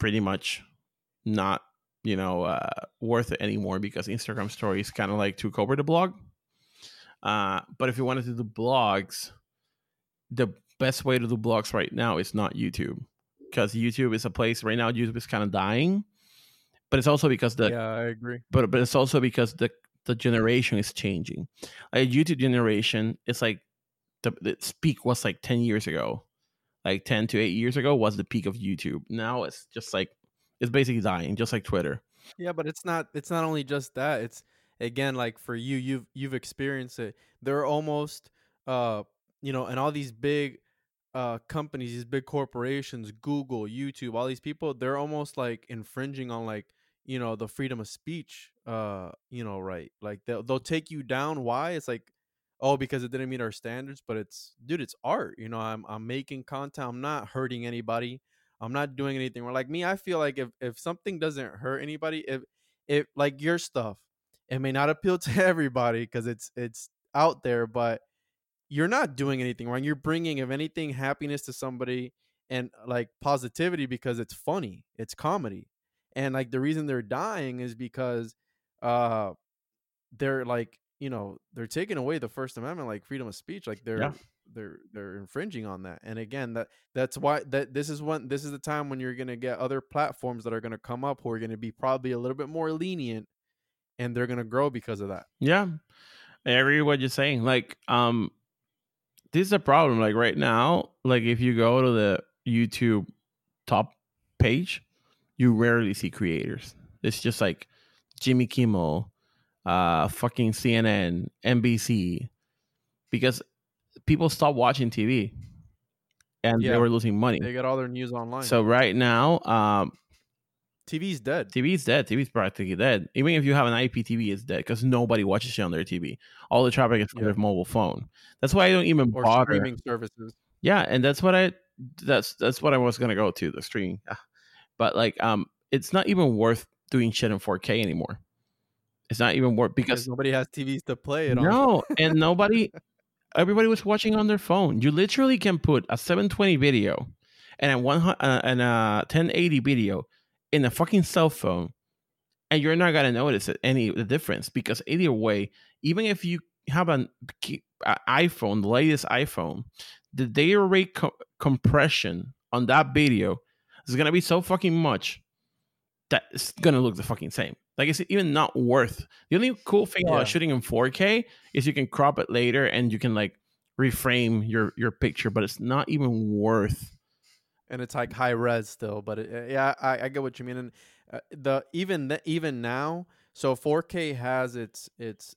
pretty much not, worth it anymore, because Instagram stories kind of like took over the blog. But if you wanted to do blogs, the best way to do blogs right now is not YouTube, because YouTube is a place right now. YouTube is kind of dying, but it's also because I agree. But it's also because the generation is changing. Like YouTube generation is like its peak was like 10 years ago. Like 10 to 8 years ago was the peak of YouTube. Now it's just like, it's basically dying, just like Twitter. Yeah, but it's not only just that. It's again, like for you've experienced it. They're almost, and all these big companies, these big corporations, Google, YouTube, all these people, they're almost like infringing on like, the freedom of speech, right. Like they'll take you down. Why? It's like, oh, because it didn't meet our standards, but it's art. I'm making content. I'm not hurting anybody. I'm not doing anything. Or like me, I feel like if something doesn't hurt anybody, if like your stuff, it may not appeal to everybody because it's out there, but you're not doing anything wrong. You're bringing, if anything, happiness to somebody and like positivity, because it's funny. It's comedy. And like the reason they're dying is because they're like, they're taking away the First Amendment, like freedom of speech, like they're infringing on that. And again, that's why this is the time when you're going to get other platforms that are going to come up who are going to be probably a little bit more lenient, and they're going to grow because of that. Yeah. I agree what you're saying. Like, this is a problem. Like right now, like if you go to the YouTube top page, you rarely see creators. It's just like Jimmy Kimmel, fucking CNN, NBC, because people stopped watching TV and they were losing money. They got all their news online. So right now, TV's dead. TV's practically dead. Even if you have an IPTV, it's dead because nobody watches it on their TV. All the traffic is from their mobile phone. That's why I don't even bother. Streaming services. Yeah, and that's what I was gonna go to, the streaming. But like, it's not even worth doing shit in 4K anymore. It's not even worth, because nobody has TVs to play it on. No, and everybody was watching on their phone. You literally can put a 720 video and a 1080 video in a fucking cell phone, and you're not gonna notice the difference, because either way, even if you have an iPhone, the latest iPhone, the data rate compression on that video is gonna be so fucking much that's gonna look the fucking same. Like, it's even not worth. The only cool thing about shooting in 4K is you can crop it later and you can like reframe your picture, but it's not even worth. And it's like high res still, but I get what you mean. And even now, so 4K has its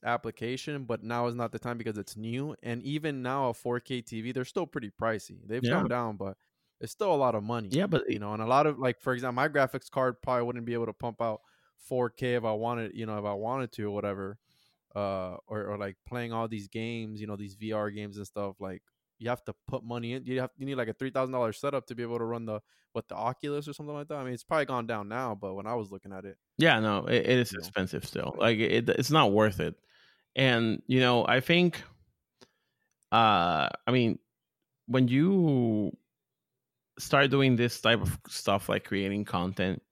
application, but now is not the time because it's new. And even now, a 4K TV, they're still pretty pricey. They've come down, but it's still a lot of money. Yeah, but you know, and a lot of, like, for example, my graphics card probably wouldn't be able to pump out 4K if I wanted to or whatever, or like playing all these games, you know, these VR games and stuff. Like, you have to put money in. You need like a $3,000 setup to be able to run the Oculus or something like that. I mean, it's probably gone down now, but when I was looking at it, it is expensive still. Like, it's not worth it. And you know, I think, I mean, when you start doing this type of stuff, like creating content,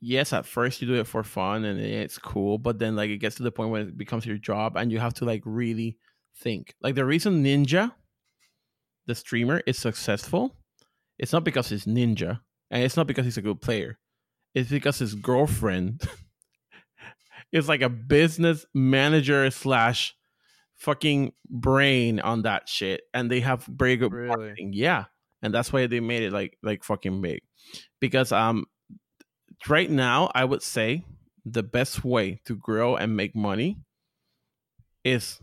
yes, at first you do it for fun and it's cool, but then like it gets to the point where it becomes your job and you have to like really think. Like, the reason Ninja, the streamer, is successful, it's not because he's Ninja and it's not because he's a good player. It's because his girlfriend is like a business manager / fucking brain on that shit, and they have very good marketing. Yeah, and that's why they made it like fucking big, because right now, I would say the best way to grow and make money is,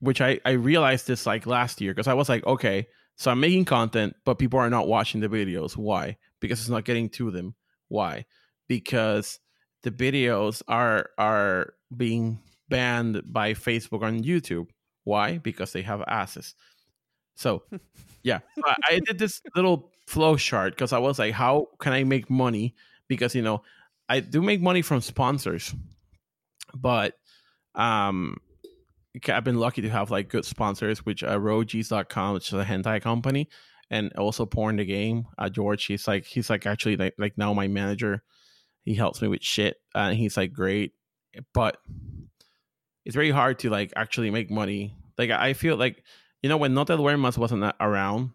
which I realized this like last year, because I was like, okay, so I'm making content, but people are not watching the videos. Why? Because it's not getting to them. Why? Because the videos are being banned by Facebook on YouTube. Why? Because they have asses. So, yeah, I did this little flow chart because I was like, how can I make money? Because, you know, I do make money from sponsors, but I've been lucky to have like good sponsors, which are Roadgees.com, which is a hentai company, and also Porn the Game. George, he's like actually like now my manager. He helps me with shit, and he's like great, but it's very hard to like actually make money. Like, I feel like, you know, when Not That Wermas wasn't around,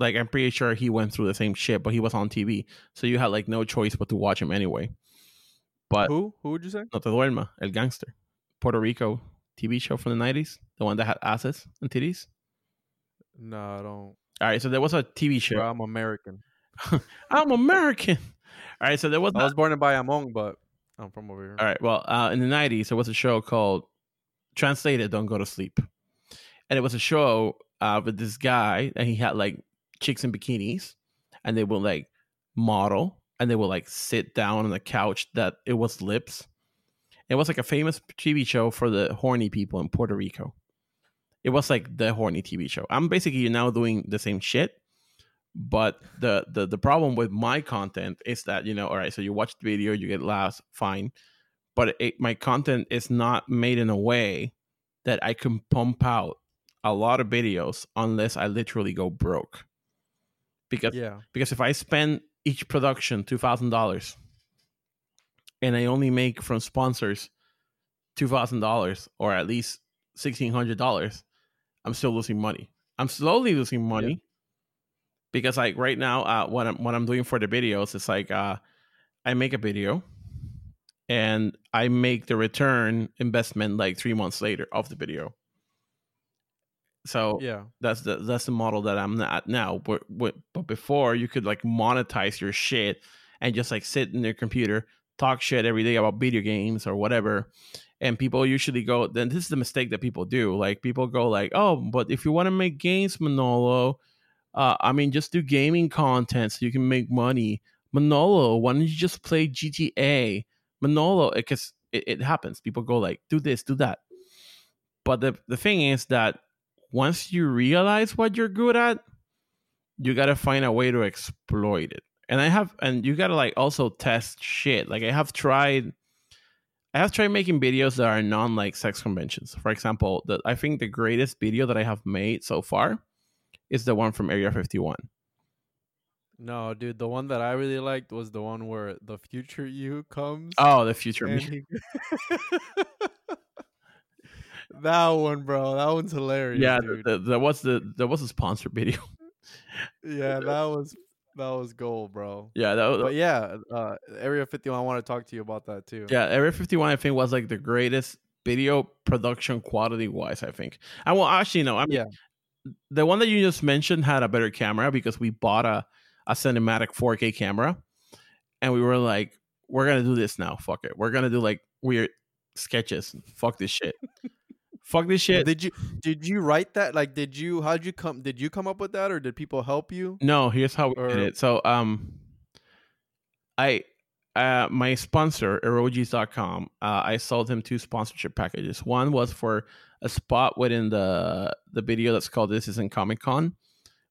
like, I'm pretty sure he went through the same shit, but he was on TV. So you had like no choice but to watch him anyway. But who would you say? No Te Duerma, El Gangster. Puerto Rico TV show from the 90s. The one that had asses and titties. No, I don't. All right. So there was a TV show. Bro, I'm American. I'm American. All right. So there was. I was born in Bayamón, but I'm from over here. All right. Well, in the 90s, there was a show called Translated, Don't Go to Sleep. And it was a show with this guy, and he had like chicks in bikinis, and they would like model, and they would like sit down on the couch that it was lips. It was like a famous TV show for the horny people in Puerto Rico. It was like the horny TV show. I'm basically now doing the same shit, but the problem with my content is that, you know, all right, so you watch the video, you get laughs, fine, but my content is not made in a way that I can pump out a lot of videos unless I literally go broke. Because if I spend each production $2,000 and I only make from sponsors $2,000 or at least $1,600, I'm still losing money. I'm slowly losing money because like right now, what I'm doing for the videos is like I make a video and I make the return investment like 3 months later of the video. So that's the model that I'm at now. But before, you could like monetize your shit and just like sit in your computer, talk shit every day about video games or whatever. And people usually go, then this is the mistake that people do. Like, people go like, oh, but if you want to make games, Manolo, just do gaming content so you can make money. Manolo, why don't you just play GTA? Manolo, because it happens. People go like, do this, do that. But the thing is that once you realize what you're good at, you got to find a way to exploit it. And you got to like also test shit. Like, I have tried making videos that are non like sex conventions. For example, I think the greatest video that I have made so far is the one from Area 51. No, dude, the one that I really liked was the one where the future you comes. Oh, the future me. That one, bro. That one's hilarious. Yeah, that was a sponsored video. Yeah, that was That was gold, bro. Yeah, that was, but yeah, Area 51. I want to talk to you about that too. Yeah, Area 51. I think was like the greatest video production quality wise. I think. And well, actually, no. I mean, yeah. The one that you just mentioned had a better camera because we bought a cinematic 4K camera, and we were like, we're gonna do this now. Fuck it. We're gonna do like weird sketches. Fuck this shit. Fuck this shit. Did you write that? Like, did you come up with that, or did people help you? No, here's how we did it. So I my sponsor Erogies.com, I sold him two sponsorship packages. One was for a spot within the video that's called This Isn't Comic Con,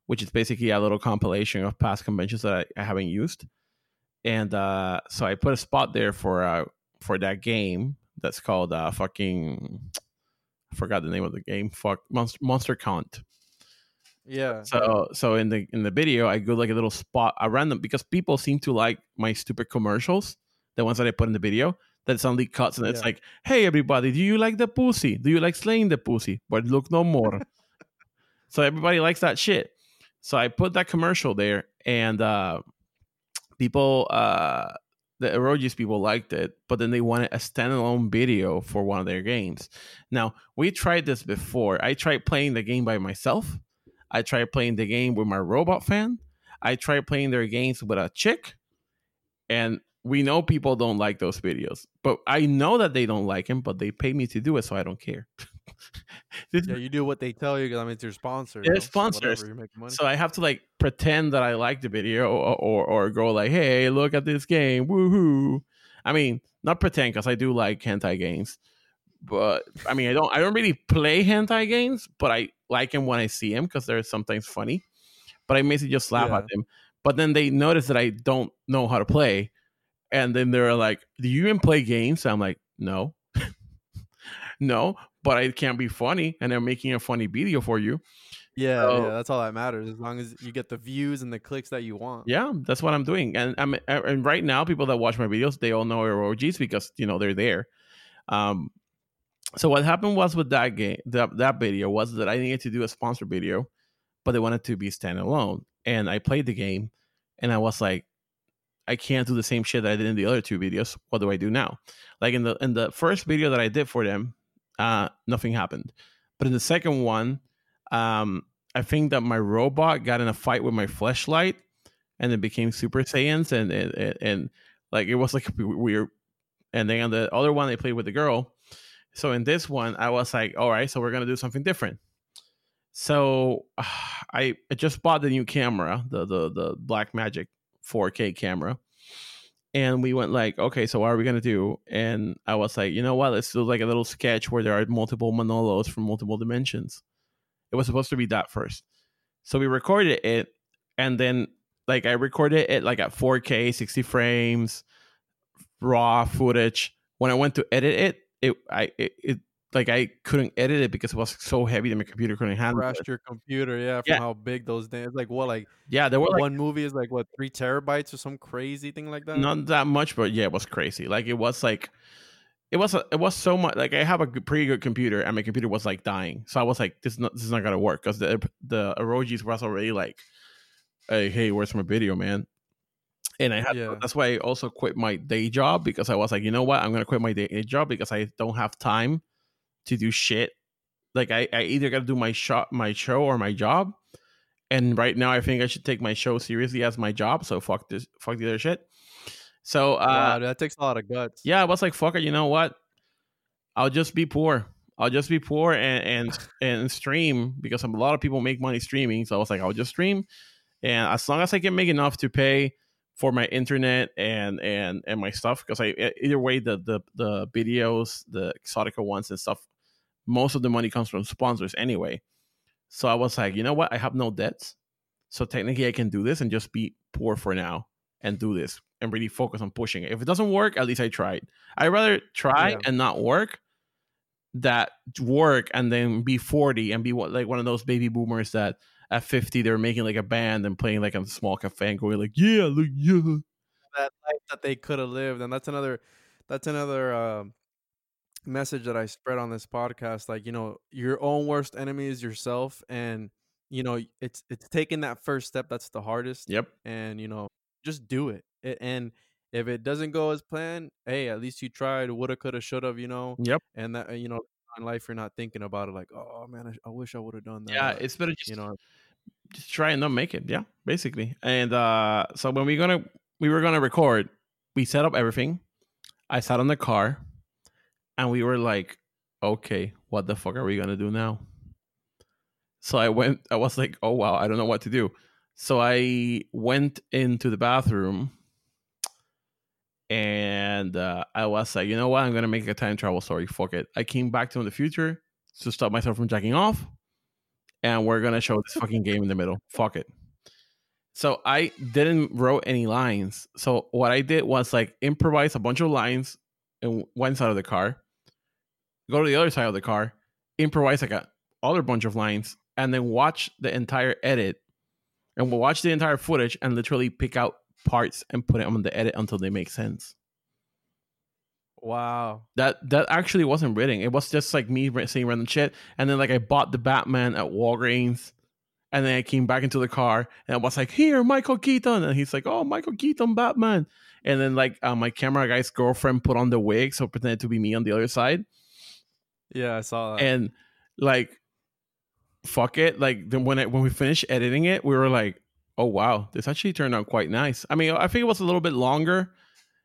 which is basically a little compilation of past conventions that I haven't used. And so I put a spot there for that game that's called I forgot the name of the game. Fuck, Monster Count. Yeah. So in the video, I go like a little spot, a random, because people seem to like my stupid commercials, the ones that I put in the video, that suddenly cuts and it's like, hey everybody, do you like the pussy? Do you like slaying the pussy? But look no more. So everybody likes that shit. So I put that commercial there, and people, the Erogies people liked it, but then they wanted a standalone video for one of their games. Now, we tried this before. I tried playing the game by myself. I tried playing the game with my robot fan. I tried playing their games with a chick. And we know people don't like those videos. But I know that they don't like them, but they pay me to do it, so I don't care. Yeah, you do what they tell you, because I mean, it's your sponsor. They're sponsors. Whatever, money. So I have to like pretend that I like the video or go like, hey, look at this game. Woohoo. I mean, not pretend, because I do like hentai games. But I mean, I don't really play hentai games, but I like them when I see them because they're sometimes funny. But I mostly just laugh at them. But then they notice that I don't know how to play. And then they're like, do you even play games? And I'm like, no. No. But I can't be funny, and I'm making a funny video for you. Yeah, so, yeah, that's all that matters. As long as you get the views and the clicks that you want. Yeah, that's what I'm doing. And right now, people that watch my videos, they all know Erogies because you know they're there. So what happened was with that game, that video was that I needed to do a sponsor video, but they wanted to be standalone. And I played the game, and I was like, I can't do the same shit that I did in the other two videos. What do I do now? Like in the first video that I did for them. Nothing happened. But in the second one, I think that my robot got in a fight with my fleshlight, and it became Super Saiyans, and like it was like weird. And then on the other one, they played with the girl. So in this one, I was like, all right, so we're gonna do something different. So I just bought the new camera, the Blackmagic 4K camera. And we went like, okay, so what are we going to do? And I was like, you know what? Let's do like a little sketch where there are multiple Manolos from multiple dimensions. It was supposed to be that first. So we recorded it. And then like I recorded it like at 4K, 60 frames, raw footage. When I went to edit it, I couldn't edit it because it was so heavy that my computer couldn't handle it. Crashed your computer, from how big those things. Like what, like there were one movie is like what 3 terabytes or some crazy thing like that. Not that much, but yeah, it was crazy. Like it was so much. Like I have a pretty good computer, and my computer was like dying. So I was like, this is not gonna work because the Erogies was already like, hey, where's my video, man? And I had that's why I also quit my day job because I was like, you know what, I'm gonna quit my day job because I don't have time to do shit. Like I either gotta do my show or my job, and right now I think I should take my show seriously as my job, so fuck the other shit. So that takes a lot of guts. I was like, fuck it, you know what, I'll just be poor and stream, because a lot of people make money streaming. So I was like, I'll just stream, and as long as I can make enough to pay for my internet and my stuff, because I either way the videos, the Exotica ones and stuff, most of the money comes from sponsors anyway. So I was like, you know what, I have no debts, so technically I can do this and just be poor for now and do this and really focus on pushing it. If it doesn't work, at least I tried. I'd rather try and not work that work and then be 40 and be like one of those baby boomers that at 50, they're making like a band and playing like a small cafe and going like, that life that they could have lived. And that's another message that I spread on this podcast. Like, you know, your own worst enemy is yourself, and you know, it's taking that first step. That's the hardest. Yep. And, you know, just do it. And if it doesn't go as planned, hey, at least you tried, woulda, coulda, shoulda, you know? Yep. And that, you know, in life, you're not thinking about it like, oh man, I wish I would have done that. Yeah. It's better just, you know, just try and not make it. Yeah, basically. And so when we were going to record, we set up everything. I sat on the car and we were like, okay, what the fuck are we going to do now? So I was like, oh wow, I don't know what to do. So I went into the bathroom and I was like, you know what? I'm going to make a time travel story. Fuck it. I came back to the future to stop myself from jacking off. And we're going to show this fucking game in the middle. Fuck it. So I didn't wrote any lines. So what I did was like improvise a bunch of lines in one side of the car, go to the other side of the car, improvise like a other bunch of lines, and then watch the entire edit. And we'll watch the entire footage and literally pick out parts and put it on the edit until they make sense. Wow. That actually wasn't written. It was just like me saying random shit. And then like I bought the Batman at Walgreens. And then I came back into the car and I was like, here, Michael Keaton. And he's like, oh, Michael Keaton, Batman. And then like my camera guy's girlfriend put on the wig. So pretended to be me on the other side. Yeah, I saw that. And like, fuck it. Like then when we finished editing it, we were like, oh, wow, this actually turned out quite nice. I mean, I think it was a little bit longer.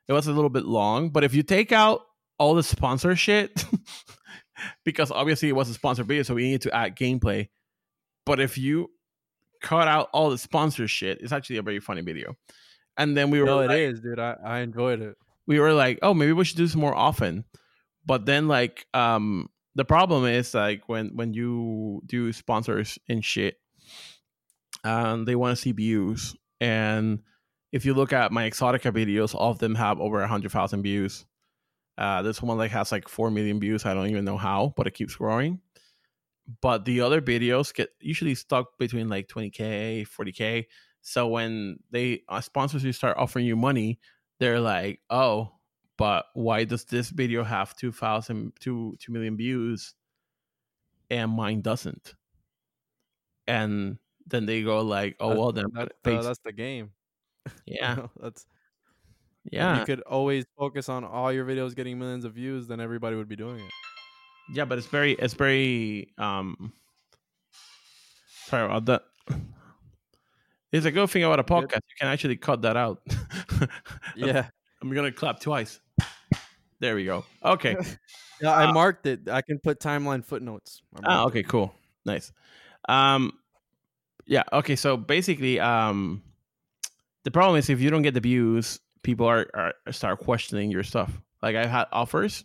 It was a little bit long, but if you take out all the sponsor shit, because obviously it was a sponsored video, so we needed to add gameplay. But if you cut out all the sponsor shit, it's actually a very funny video. And then we were like, it is, dude. I enjoyed it. We were like, oh, maybe we should do this more often. But then like the problem is like when you do sponsors and shit, they want to see views. And if you look at my Exotica videos, all of them have over 100,000 views. This one like has like 4 million views. I don't even know how, but it keeps growing. But the other videos get usually stuck between like 20K, 40K. So when they sponsors you start offering you money, they're like, oh, but why does this video have 2 million views and mine doesn't? And then they go like, oh, well, then that's the game. Yeah. You could always focus on all your videos getting millions of views, then everybody would be doing it. Yeah, but it's very sorry about that. It's a good thing about a podcast. You can actually cut that out. Yeah. I'm gonna clap twice. There we go. Okay. Yeah, I marked it. I can put timeline footnotes. Oh, okay, cool. Nice. Yeah, okay, so basically the problem is if you don't get the views, people are start questioning your stuff. Like I've had offers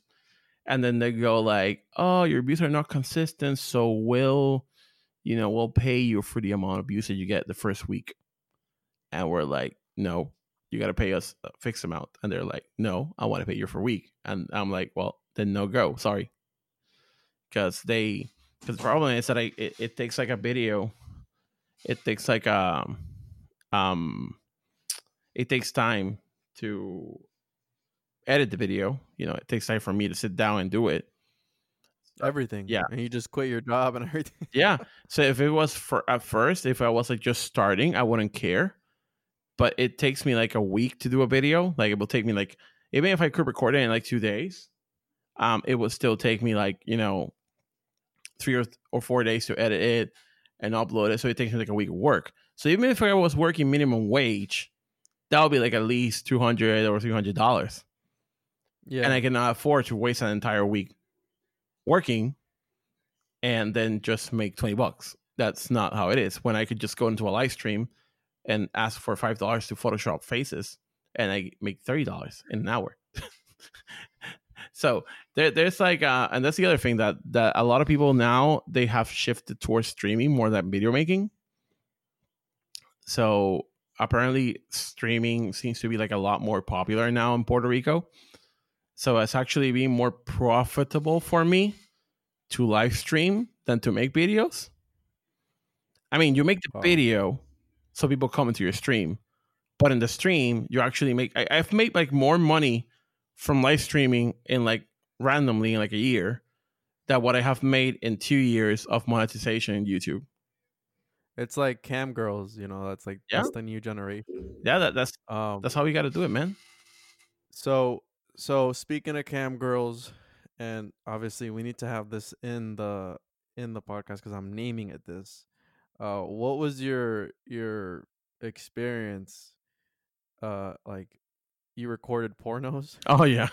and then they go like, oh, your views are not consistent, so we'll pay you for the amount of views that you get the first week. And we're like, no, you got to pay us a fixed amount. And they're like, no, I want to pay you for a week. And I'm like, well, then no go. Sorry. Because the problem is that it takes like a video. It takes like it takes time to edit the video. You know, it takes time for me to sit down and do it. Everything. Yeah. And you just quit your job and everything. Yeah. So if it was if I was like just starting, I wouldn't care. But it takes me like a week to do a video. Like it will take me like, even if I could record it in like 2 days, it would still take me like, you know, 3 or 4 days to edit it and upload it. So it takes me like a week of work. So even if I was working minimum wage, that would be like at least $200 or $300. Yeah. And I cannot afford to waste an entire week working and then just make $20. That's not how it is. When I could just go into a live stream and ask for $5 to Photoshop faces and I make $30 in an hour. So there's like, and that's the other thing that a lot of people now, they have shifted towards streaming more than video making. So apparently streaming seems to be like a lot more popular now in Puerto Rico. So it's actually being more profitable for me to live stream than to make videos. I mean, you make the video so people come into your stream, but in the stream you actually make, I've made like more money from live streaming in like randomly in like a year than what I have made in 2 years of monetization in YouTube. It's like cam girls, you know. That's like that's the new generation. Yeah, that's how we got to do it, man. So speaking of cam girls, and obviously we need to have this in the podcast because I'm naming it this. What was your experience? Like you recorded pornos. Oh yeah.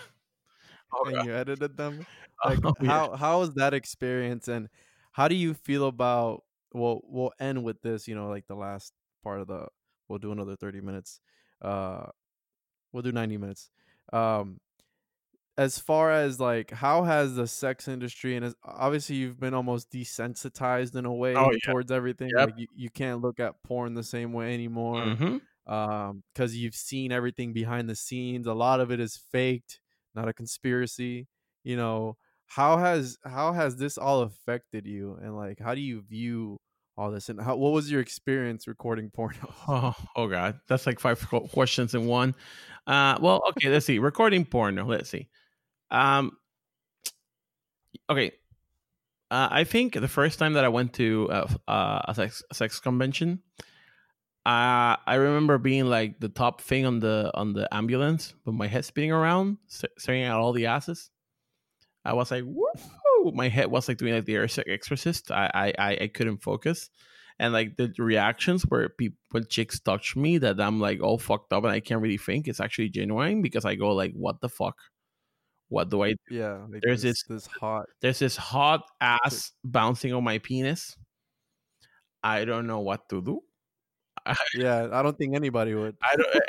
And you edited them. Like how was that experience, and how do you feel about? We'll end with this, you know, like the last part of the. We'll do another 30 minutes. We'll do 90 minutes. As far as like, how has the sex industry, and obviously you've been almost desensitized in a way towards everything. Yep. Like you can't look at porn the same way anymore, because you've seen everything behind the scenes. A lot of it is faked, not a conspiracy, you know. How has this all affected you, and like how do you view all this, and what was your experience recording pornos? Oh God, that's like five questions in one. Well, okay, let's see. Recording porno. Let's see. Okay, I think the first time that I went to a sex convention, I remember being like the top thing on the ambulance, with my head spinning around, staring at all the asses. I was like, woo! My head was like doing like the exorcist. I couldn't focus, and like the reactions where people, when chicks touch me, that I'm like all fucked up and I can't really think. It's actually genuine because I go like, what the fuck? What do I do? Yeah, like there's this hot ass bouncing on my penis. I don't know what to do. I don't think anybody would.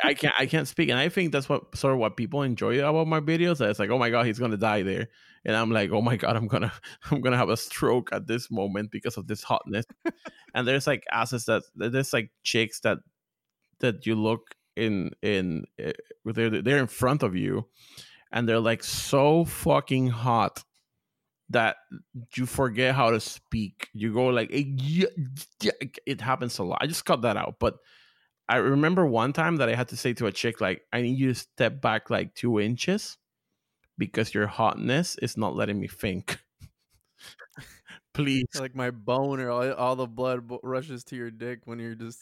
I can't speak, and I think that's what sort of what people enjoy about my videos. That it's like, oh my God, he's gonna die there, and I'm like, oh my God, I'm gonna have a stroke at this moment because of this hotness. And there's like asses that there's like chicks that you look in they're in front of you, and they're like so fucking hot that you forget how to speak. You go like, it happens a lot. I just cut that out. But I remember one time that I had to say to a chick, like, I need you to step back like 2 inches because your hotness is not letting me think. Please. Like my boner, all the blood rushes to your dick when you're just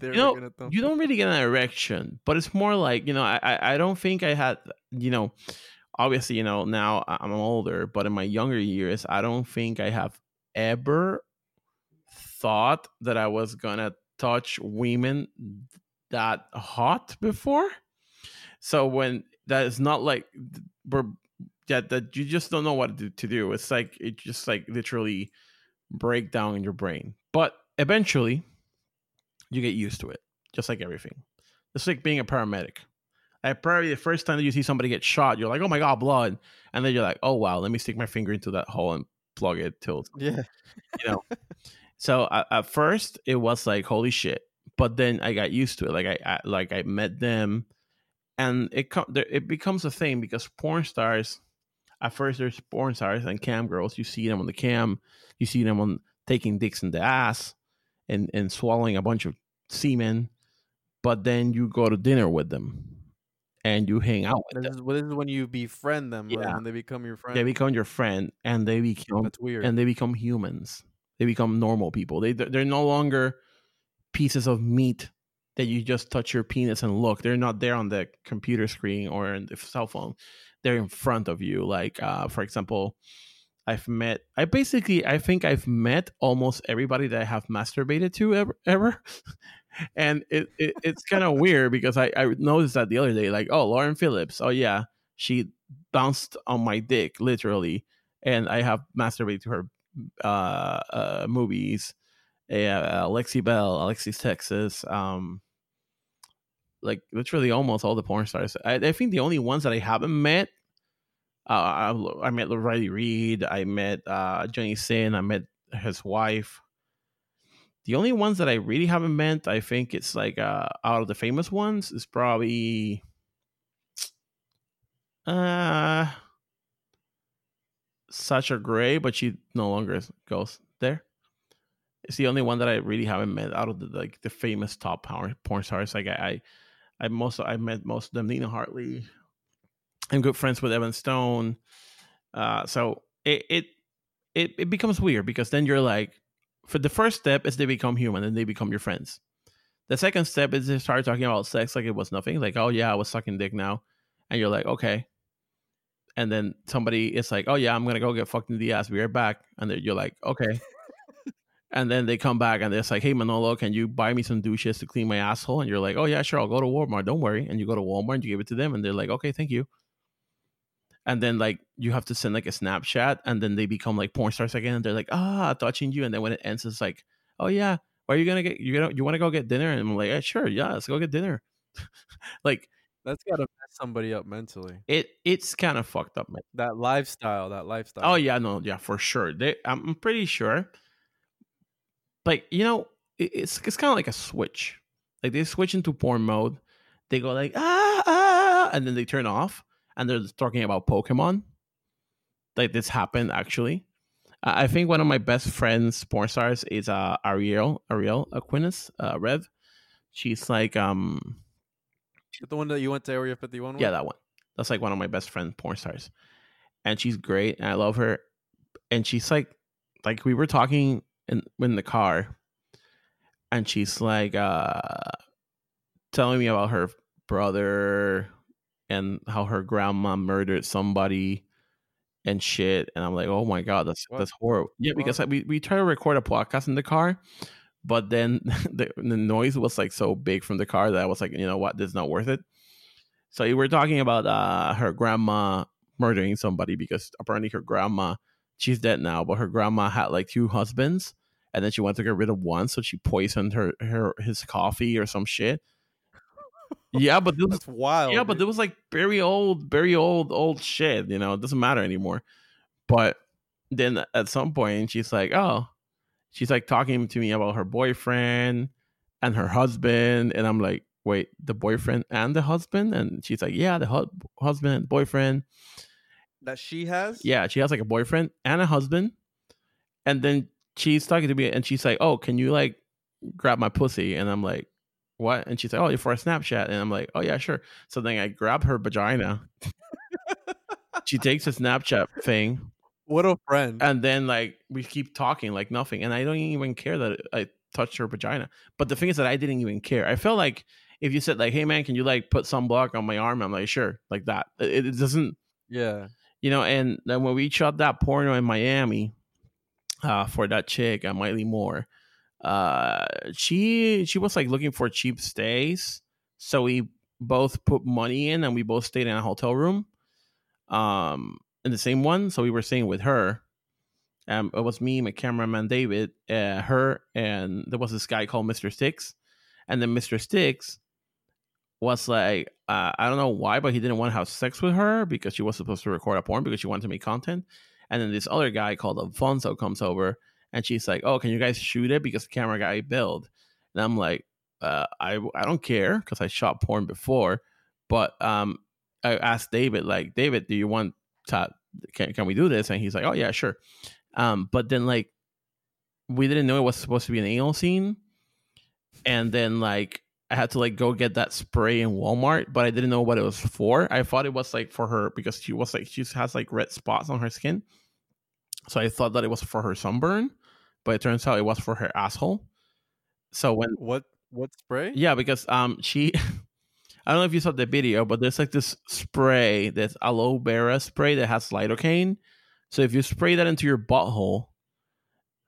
there. You know, you don't really get an erection, but it's more like, you know, I don't think I had, you know, obviously, you know, now I'm older, but in my younger years, I don't think I have ever thought that I was going to touch women that hot before. So when that is not like that you just don't know what to do. It's like it just like literally break down in your brain. But eventually you get used to it, just like everything. It's like being a paramedic. Probably the first time that you see somebody get shot, you're like, oh my God, blood. And then you're like, oh wow, let me stick my finger into that hole and plug it till, you know. So at first it was like, holy shit. But then I got used to it. Like I met them, and it becomes a thing because porn stars, at first there's porn stars and cam girls. You see them on the cam, you see them on taking dicks in the ass and swallowing a bunch of semen. But then you go to dinner with them. And you hang out with them. This is when you befriend them, right? And they become your friend. They become your friend, and they become That's weird. And they become humans. They become normal people. They're no longer pieces of meat that you just touch your penis and look. They're not there on the computer screen or in the cell phone. They're in front of you. Like for example, I think I've met almost everybody that I have masturbated to ever. And it's kind of weird because I noticed that the other day, like, oh, Lauren Phillips. Oh, yeah. She bounced on my dick, literally. And I have masturbated to her movies. Lexi Bell, Alexis Texas. Like, literally almost all the porn stars. I think the only ones that I haven't met, I met Riley Reid. I met Jenny Sin. I met his wife. The only ones that I really haven't met, I think it's like out of the famous ones, is probably Sasha Gray, but she no longer goes there. It's the only one that I really haven't met out of the like the famous top porn stars. Like I met most of them. Nina Hartley. I'm good friends with Evan Stone. So it becomes weird because then you're like, for the first step is they become human and they become your friends. The second step is they start talking about sex like it was nothing. Like, oh yeah, I was sucking dick now. And you're like, okay. And then somebody is like, oh yeah, I'm going to go get fucked in the ass. Be right back. And then you're like, okay. And then they come back and they're like, hey, Manolo, can you buy me some douches to clean my asshole? And you're like, oh yeah, sure. I'll go to Walmart. Don't worry. And you go to Walmart and you give it to them. And they're like, okay, thank you. And then like you have to send like a Snapchat and then they become like porn stars again. And they're like, ah, touching you. And then when it ends, it's like, oh yeah, are you going to get, you want to go get dinner? And I'm like, yeah, sure. Yeah, let's go get dinner. Like, that's got to mess somebody up mentally. It's kind of fucked up, man. That lifestyle. Oh yeah, no, yeah, for sure. I'm pretty sure. Like, you know, it's kind of like a switch. Like they switch into porn mode. They go like and then they turn off, and they're talking about Pokemon. Like this happened actually. I think one of my best friends, porn stars, is Ariel Aquinas, Rev. She's like the one that you went to Area 51 with? Yeah, that one. That's like one of my best friend porn stars. And she's great. And I love her. And she's like we were talking in the car. And she's like telling me about her brother and how her grandma murdered somebody and shit. And I'm like, oh my God, that's horrible. Yeah, because we try to record a podcast in the car. But then the noise was like so big from the car that I was like, you know what? This is not worth it. So we were talking about her grandma murdering somebody because apparently her grandma, she's dead now, but her grandma had like 2 husbands and then she wanted to get rid of one. So she poisoned his coffee or some shit. Yeah, but this was wild. Yeah, dude. But it was like very old shit. You know, it doesn't matter anymore. But then at some point she's like, oh. She's like talking to me about her boyfriend and her husband. And I'm like, wait, the boyfriend and the husband? And she's like, yeah, the husband and boyfriend. That she has? Yeah, she has like a boyfriend and a husband. And then she's talking to me and she's like, oh, can you like grab my pussy? And I'm like, what? And she's like, oh, for a Snapchat. And I'm like, oh, yeah, sure. So then I grab her vagina. She takes a Snapchat thing. What a friend. And then like we keep talking like nothing. And I don't even care that I touched her vagina. But the thing is that I didn't even care. I felt like if you said like, hey man, can you like put sunblock on my arm? I'm like, sure. Like that. It doesn't. Yeah. You know, and then when we shot that porno in Miami for that chick, Miley Moore, she was like looking for cheap stays. So we both put money in and we both stayed in a hotel room. In the same one, so we were staying with her. It was me, my cameraman David, her, and there was this guy called Mr. Sticks. And then Mr. Sticks was like, I don't know why, but he didn't want to have sex with her because she was supposed to record a porn because she wanted to make content. And then this other guy called Alfonso comes over, and she's like, oh, can you guys shoot it? Because the camera guy bailed. And I'm like, I don't care because I shot porn before. But I asked David, like, David, do you want... Can we do this? And he's like, oh yeah, sure. But then like we didn't know it was supposed to be an anal scene, and then like I had to like go get that spray in Walmart, but I didn't know what it was for. I thought it was like for her because she was like she has like red spots on her skin, so I thought that it was for her sunburn, but it turns out it was for her asshole. So when what spray? Yeah, because she. I don't know if you saw the video, but there's like this spray, this aloe vera spray that has lidocaine. So if you spray that into your butthole,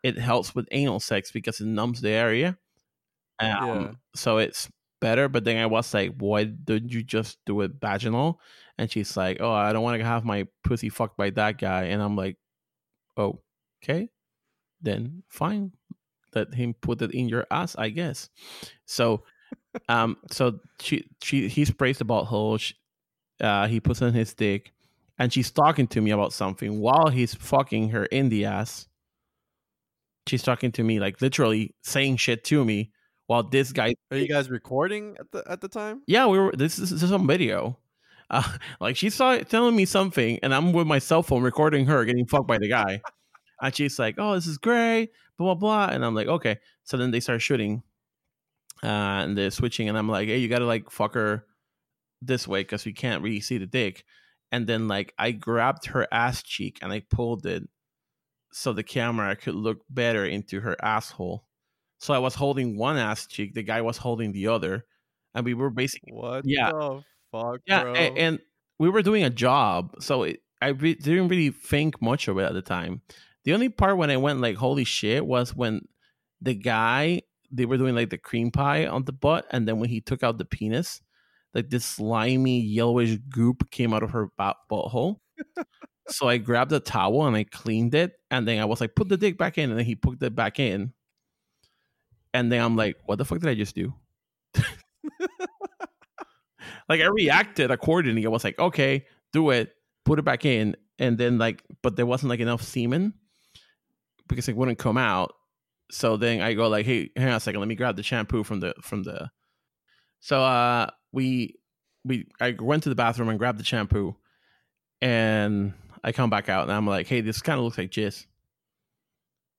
it helps with anal sex because it numbs the area. Yeah. So it's better. But then I was like, why didn't you just do it vaginal? And she's like, oh, I don't want to have my pussy fucked by that guy. And I'm like, oh, okay, then fine. Let him put it in your ass, I guess. So... So he sprays the butthole. He puts on his dick, and she's talking to me about something while he's fucking her in the ass. She's talking to me, like literally saying shit to me while this guy. Are you guys recording at the time? Yeah, we were. This is on video. Like she's telling me something, and I'm with my cell phone recording her getting fucked by the guy, and she's like, "Oh, this is great," blah blah blah, and I'm like, "Okay." So then they start shooting. And they're switching, and I'm like, hey, you gotta like fuck her this way because we can't really see the dick. And then like I grabbed her ass cheek and I pulled it, so the camera could look better into her asshole. So I was holding one ass cheek, the guy was holding the other, and we were basically what the fuck, bro? And we were doing a job, so I didn't really think much of it at the time. The only part when I went like holy shit was when the guy, they were doing like the cream pie on the butt, and then when he took out the penis, like this slimy yellowish goop came out of her butthole. So I grabbed a towel and I cleaned it, and then I was like, put the dick back in, and then he put it back in, and then I'm like, what the fuck did I just do? Like I reacted accordingly. I was like, okay, do it, put it back in, and then like, but there wasn't like enough semen because it wouldn't come out. So then I go like, hey, hang on a second, let me grab the shampoo from the. So I went to the bathroom and grabbed the shampoo, and I come back out and I'm like, hey, this kind of looks like jizz.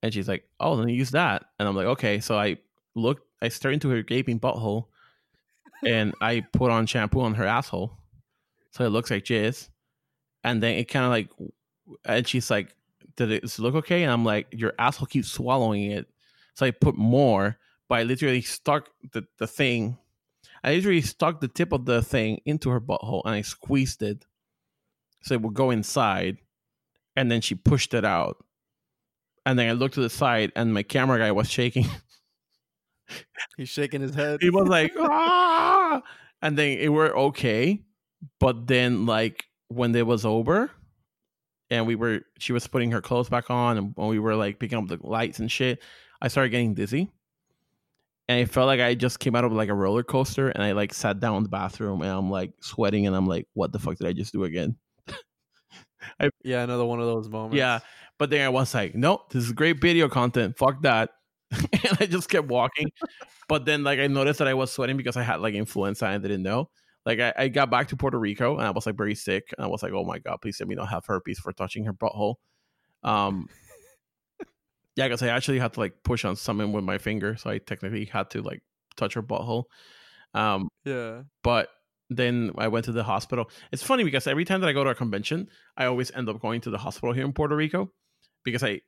And she's like, oh, then use that. And I'm like, okay. So I stared into her gaping butthole, and I put on shampoo on her asshole, so it looks like jizz. And then it kind of like, and she's like, did it look okay? And I'm like, your asshole keeps swallowing it. So I put more, but I literally stuck the thing. I literally stuck the tip of the thing into her butthole, and I squeezed it so it would go inside. And then she pushed it out. And then I looked to the side, and my camera guy was shaking. He's shaking his head. He was like, ah! And then it were okay. But then, like, when it was over, and she was putting her clothes back on, and when we were, like, picking up the lights and shit, I started getting dizzy. And it felt like I just came out of, like, a roller coaster, and I, like, sat down in the bathroom, and I'm, like, sweating, and I'm like, what the fuck did I just do again? Yeah, another one of those moments. Yeah. But then I was like, nope, this is great video content. Fuck that. And I just kept walking. But then, like, I noticed that I was sweating because I had, like, influenza and I didn't know. Like, I got back to Puerto Rico, and I was, like, very sick. And I was like, oh, my God, please let me not have herpes for touching her butthole. Yeah, because I actually had to, like, push on something with my finger. So I technically had to, like, touch her butthole. Yeah. But then I went to the hospital. It's funny because every time that I go to a convention, I always end up going to the hospital here in Puerto Rico. Because the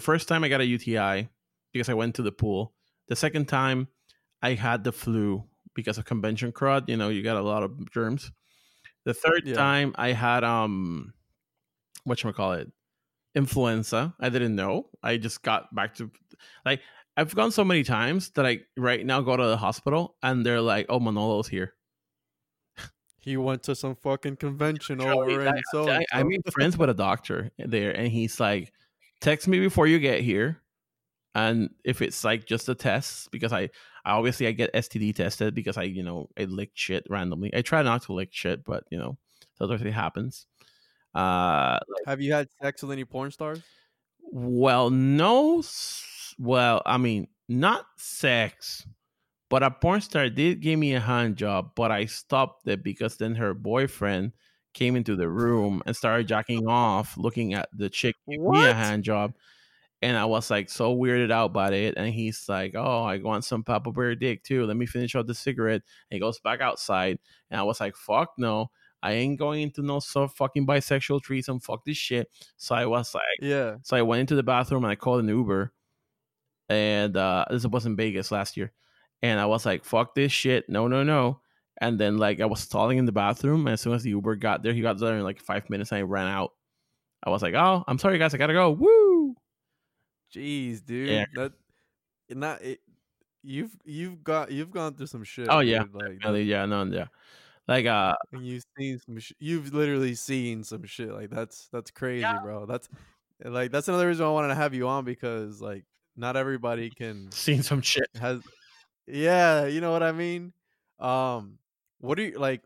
first time I got a UTI because I went to the pool. The second time I had the flu because of convention crud. You know, you got a lot of germs. The third time I had, influenza. I didn't know. I just got back to, like, I've gone so many times that I right now go to the hospital and they're like, oh, Manolo's here. He went to some fucking convention over in so. I made friends with a doctor there, and he's like, text me before you get here, and if it's like just a test, because I get STD tested because I lick shit randomly. I try not to lick shit, but that's what happens. Have you had sex with any porn stars? Well, no. Well, I mean, not sex. But a porn star did give me a hand job, but I stopped it because then her boyfriend came into the room and started jacking off, looking at the chick giving me a hand job. And I was like so weirded out by it. And he's like, oh, I want some Papa Bear dick too. Let me finish up the cigarette. And he goes back outside. And I was like, fuck no. I ain't going into no fucking bisexual threesome. Fuck this shit. So I was like, yeah. So I went into the bathroom and I called an Uber. And this was in Vegas last year. And I was like, fuck this shit. No. And then, like, I was stalling in the bathroom. And as soon as the Uber got there, he got there in, like, 5 minutes. And I ran out. I was like, oh, I'm sorry, guys. I got to go. Woo. Jeez, dude. Yeah. You've gone through some shit. Oh, yeah. Dude. Yeah. Like, you've literally seen some shit. Like, that's crazy, bro. That's another reason I wanted to have you on, because, like, not everybody can. Seen some shit. Yeah, you know what I mean? What do you like?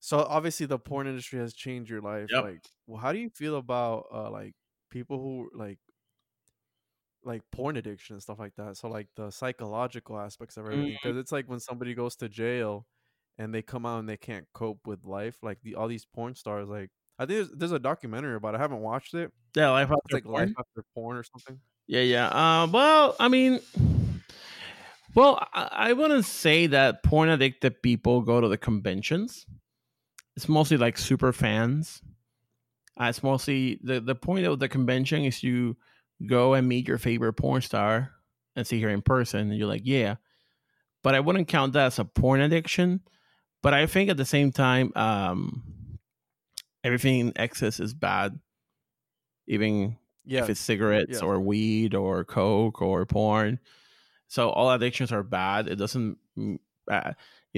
So obviously the porn industry has changed your life. Yep. Like, well, how do you feel about like people who like porn addiction and stuff like that? So like the psychological aspects of everything, because it's like when somebody goes to jail and they come out and they can't cope with life, like all these porn stars, like I think there's a documentary about it. I haven't watched it. Yeah, Life After Porn or something. Yeah. Well, I mean. Well, I wouldn't say that porn addicted people go to the conventions. It's mostly like super fans. It's mostly the point of the convention is you go and meet your favorite porn star and see her in person. And you're like, yeah, but I wouldn't count that as a porn addiction. But I think at the same time, everything in excess is bad. Even if it's cigarettes or weed or coke or porn. So all addictions are bad. It doesn't, you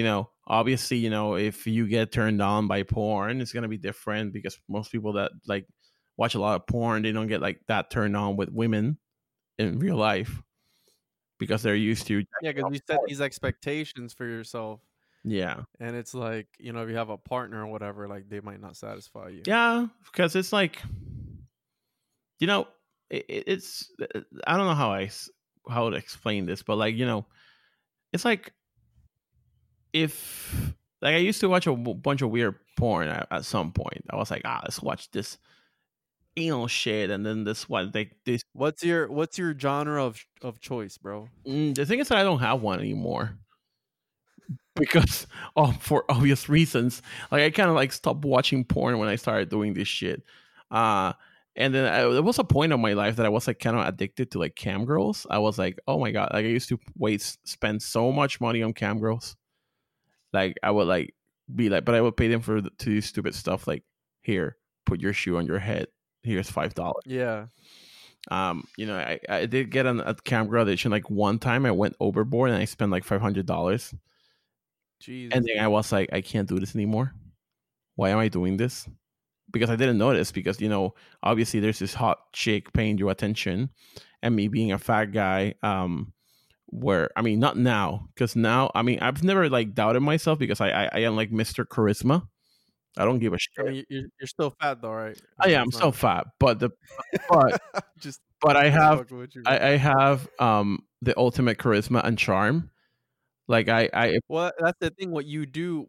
know, obviously, you know, if you get turned on by porn, it's going to be different because most people that like watch a lot of porn, they don't get like that turned on with women in real life because they're used to. Yeah, because you set these expectations for yourself. Yeah. And it's like, you know, if you have a partner or whatever, like they might not satisfy you. Yeah, because it's like, you know, it's I don't know how to explain this, but like, you know, it's like if like I used to watch a bunch of weird porn at some point. I was like, let's watch this anal shit, and then this one. Like this. What's your genre of choice, bro? The thing is that I don't have one anymore because for obvious reasons. Like I kind of like stopped watching porn when I started doing this shit. And then there was a point in my life that I was like kind of addicted to like cam girls. I was like, oh my God, like I used to spend so much money on cam girls. Like I would like be like, but I would pay them to do stupid stuff. Like here, put your shoe on your head. Here's $5. Yeah. You know, I did get a cam girl addiction. Like one time I went overboard and I spent like $500. Jeez. And then I was like, I can't do this anymore. Why am I doing this? Because I didn't notice because, you know, obviously there's this hot chick paying you attention and me being a fat guy where, I mean, not now because now, I mean, I've never like doubted myself because I am like Mr. Charisma. I don't give a shit. I mean, you're still fat though, right? I am still fat, but I have the ultimate charisma and charm. Like well, that's the thing. What you do,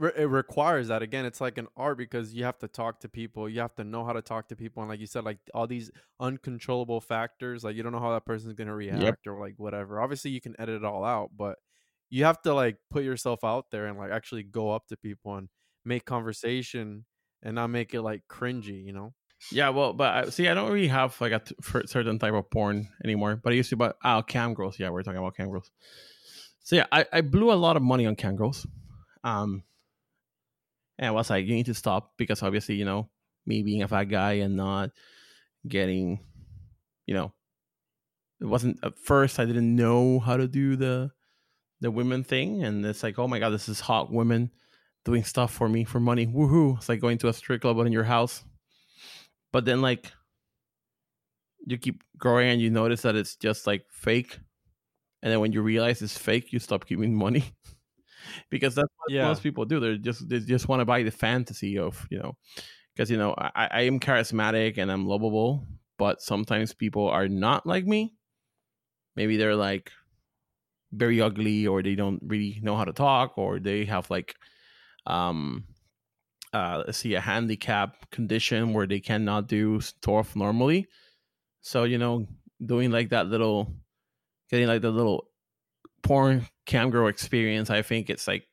it requires that. Again, it's like an art because you have to talk to people. You have to know how to talk to people. And like you said, like all these uncontrollable factors, like you don't know how that person's going to react or like whatever. Obviously, you can edit it all out, but you have to like put yourself out there and like actually go up to people and make conversation and not make it like cringy, you know? Yeah, well, but I don't really have like a certain type of porn anymore, but I used to buy cam girls. Yeah, we're talking about cam girls. So yeah, I blew a lot of money on cam girls. And I was like, you need to stop because obviously, you know, me being a fat guy and not getting, you know, it wasn't at first. I didn't know how to do the women thing. And it's like, oh my God, this is hot women doing stuff for me for money. Woohoo. It's like going to a strip club in your house. But then like you keep growing and you notice that it's just like fake. And then when you realize it's fake, you stop giving money. Because that's what most people do. They just want to buy the fantasy of, you know, because, you know, I am charismatic and I'm lovable, but sometimes people are not like me. Maybe they're like very ugly or they don't really know how to talk or they have like, a handicap condition where they cannot do stuff normally. So, you know, doing like that little, getting like the little porn cam girl experience, I think it's like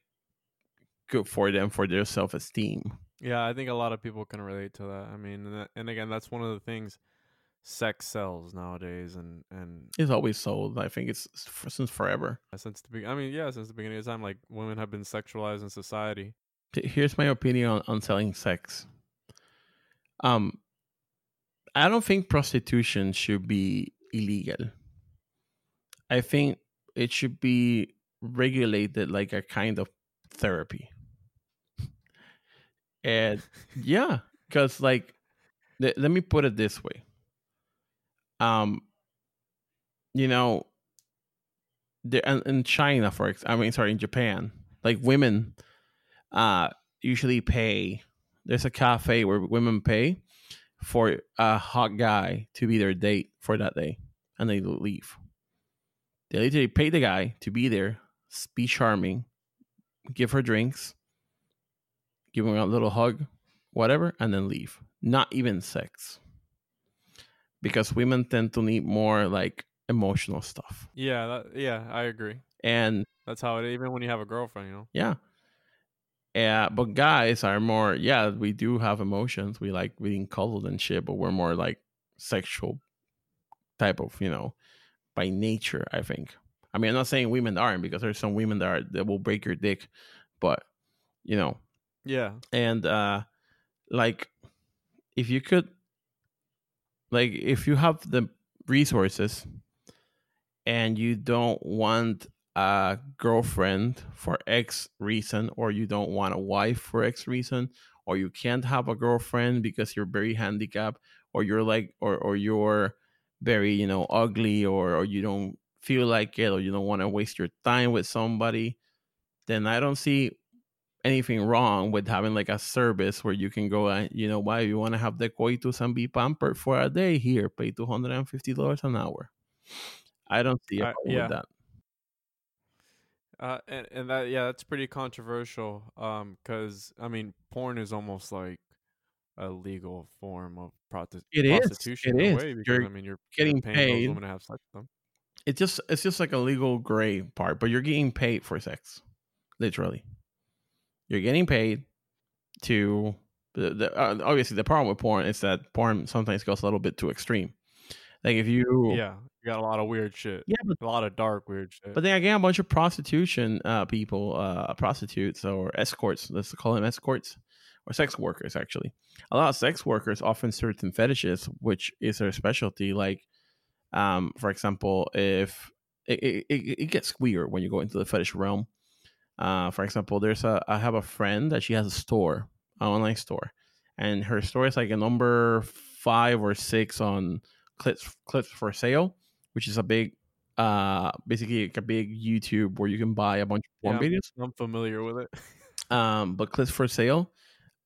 good for them for their self-esteem. Yeah, I think a lot of people can relate to that. I mean, and again, that's one of the things, sex sells nowadays, and it's always sold. I think it's since forever. Since the beginning of time, like women have been sexualized in society. Here's my opinion on selling sex. I don't think prostitution should be illegal. I think it should be regulated like a kind of therapy. And yeah, because like let me put it this way, you know, in Japan, like women usually pay. There's a cafe where women pay for a hot guy to be their date for that day, and they leave. They literally pay the guy to be there, be charming, give her drinks, give her a little hug, whatever, and then leave. Not even sex. Because women tend to need more like emotional stuff. Yeah, I agree. And that's how it is, even when you have a girlfriend, you know? Yeah. But guys are more, yeah, we do have emotions. We like reading cuddles and shit, but we're more like sexual type of, you know, by nature, I think. I mean, I'm not saying women aren't, because there's some women that are, that will break your dick, but you know. Yeah. And like, if you could, like, if you have the resources and you don't want a girlfriend for X reason, or you don't want a wife for X reason, or you can't have a girlfriend because you're very handicapped, or you're like, or you're very, you know, ugly, or you don't feel like it, or you don't want to waste your time with somebody, then I don't see anything wrong with having like a service where you can go and, you know, why you want to have the coitus and be pampered for a day, here, pay $250 an hour. I don't see a problem with that. And that, yeah, that's pretty controversial. Because I mean, porn is almost like a legal form of prostitution. It is. Way, because, you're, I mean, you're getting paid. Women to have sex with them. It's just like a legal gray part, but you're getting paid for sex, literally. You're getting paid to the obviously the problem with porn is that porn sometimes goes a little bit too extreme. Like if you, yeah, you got a lot of weird shit. Yeah, but, a lot of dark weird shit. But then again, a bunch of prostitution people, prostitutes or escorts, let's call them escorts, or sex workers actually. A lot of sex workers often certain fetishes, which is their specialty. Like, for example, if it gets weird when you go into the fetish realm. For example, I have a friend that she has a store, an online store, and her store is like a number 5 or 6 on Clips for Sale, which is a big, basically like a big YouTube where you can buy a bunch of porn videos. I'm familiar with it. But Clips for Sale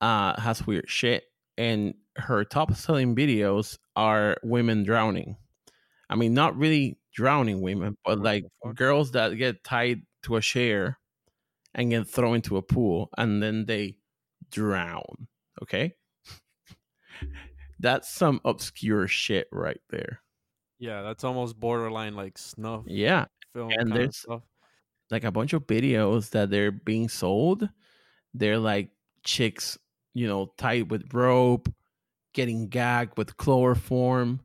has weird shit, and her top selling videos are women drowning. I mean, not really drowning women, but like girls that get tied to a chair and get thrown into a pool and then they drown. Okay. That's some obscure shit right there. Yeah, that's almost borderline like snuff. Yeah. Film and there's stuff. Like a bunch of videos that they're being sold. They're like chicks, you know, tied with rope, getting gagged with chloroform.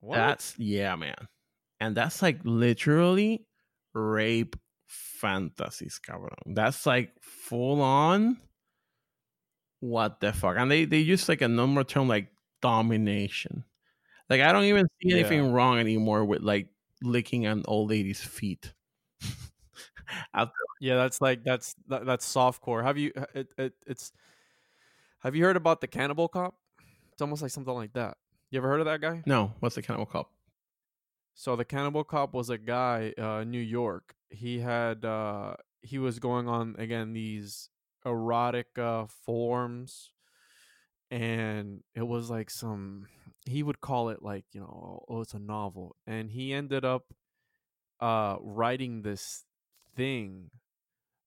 What? That's, yeah, man. And that's like literally rape fantasies, cabrón. That's like full on. What the fuck? And they use like a number term like domination. Like I don't even see anything wrong anymore with like licking an old lady's feet. Yeah, that's softcore. Have you heard about the Cannibal Cop? It's almost like something like that. You ever heard of that guy? No. What's the Cannibal Cop? So the Cannibal Cop was a guy in New York. He had he was going on again these erotic forums, and it was like some, he would call it like, you know, oh, it's a novel, and he ended up writing this thing.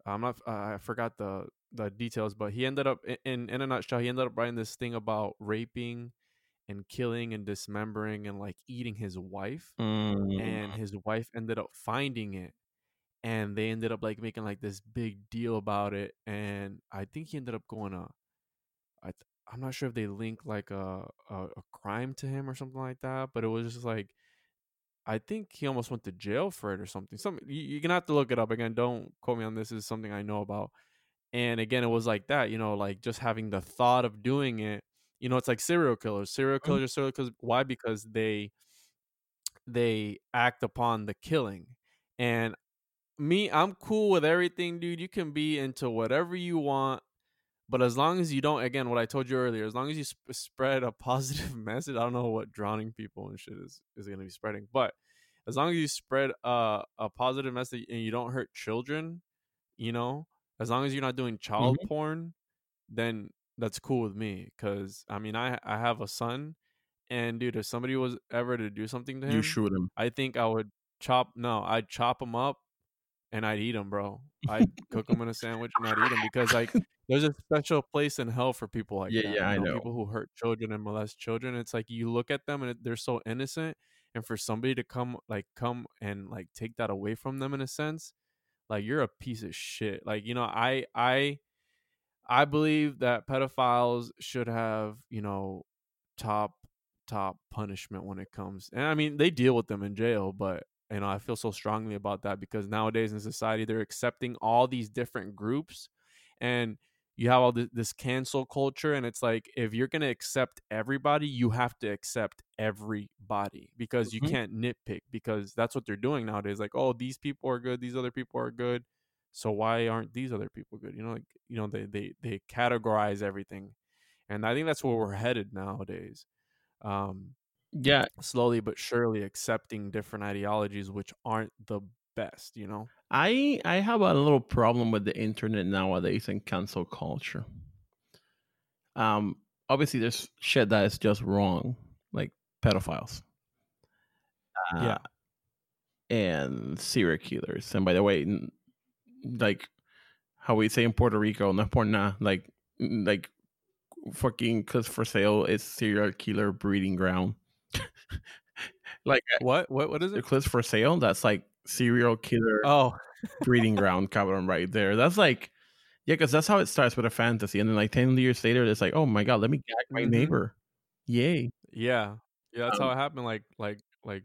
I forgot the details, but he ended up in a nutshell, he ended up writing this thing about raping and killing and dismembering and like eating his wife, and his wife ended up finding it. And they ended up like making like this big deal about it, and I think he ended up going to, I'm not sure if they linked like a crime to him or something like that, but it was just like, I think he almost went to jail for it or something. You're gonna have to look it up again. Don't quote me on this. This is something I know about. And again, it was like that, you know, like just having the thought of doing it. You know, it's like serial killers. Why? Because they act upon the killing. And me, I'm cool with everything, dude. You can be into whatever you want, but as long as you don't, again, what I told you earlier, as long as you spread a positive message. I don't know what drowning people and shit is going to be spreading, but as long as you spread a positive message and you don't hurt children, you know, as long as you're not doing child porn, then that's cool with me. Because I mean, I have a son, and dude, if somebody was ever to do something to him, you shoot him. I think I would chop him up. And I'd eat them, bro. I'd cook them in a sandwich and I'd eat them, because like there's a special place in hell for people like that. Yeah, I know. People who hurt children and molest children. It's like you look at them and they're so innocent, and for somebody to come and take that away from them in a sense, like you're a piece of shit. Like, you know, I I believe that pedophiles should have, you know, top punishment when it comes. And I mean, they deal with them in jail, but, you know, I feel so strongly about that because nowadays in society, they're accepting all these different groups and you have all this cancel culture. And it's like, if you're going to accept everybody, you have to accept everybody because you can't nitpick, because that's what they're doing nowadays. Like, oh, these people are good. These other people are good. So why aren't these other people good? You know, like, you know, they categorize everything. And I think that's where we're headed nowadays. Yeah. Slowly but surely accepting different ideologies, which aren't the best, you know? I have a little problem with the internet nowadays and cancel culture. Obviously, there's shit that is just wrong, like pedophiles. And serial killers. And by the way, like how we say in Puerto Rico, no por nada, like fucking Clips for Sale is serial killer breeding ground. Like what is it? Clips for Sale. That's like serial killer. Oh, breeding ground, cabrón, right there. That's like, yeah, because that's how it starts with a fantasy, and then like 10 years later, it's like, oh my god, let me gag my neighbor. Yay. Yeah. That's how it happened. Like a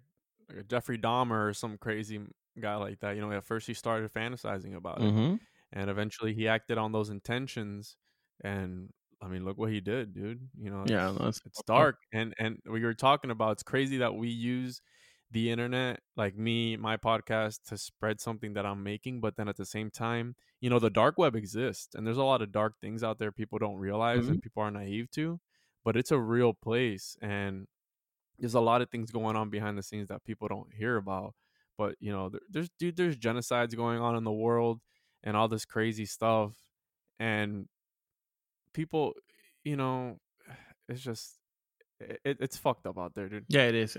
Jeffrey Dahmer or some crazy guy like that. You know, at first he started fantasizing about it, and eventually he acted on those intentions, and I mean, look what he did, dude. You know, it's dark. And we were talking about, it's crazy that we use the internet, like my podcast, to spread something that I'm making. But then at the same time, you know, the dark web exists and there's a lot of dark things out there people don't realize and people are naive to, but it's a real place. And there's a lot of things going on behind the scenes that people don't hear about. But, you know, there's genocides going on in the world and all this crazy stuff. And people, you know, it's just it's fucked up out there, dude. Yeah, it is.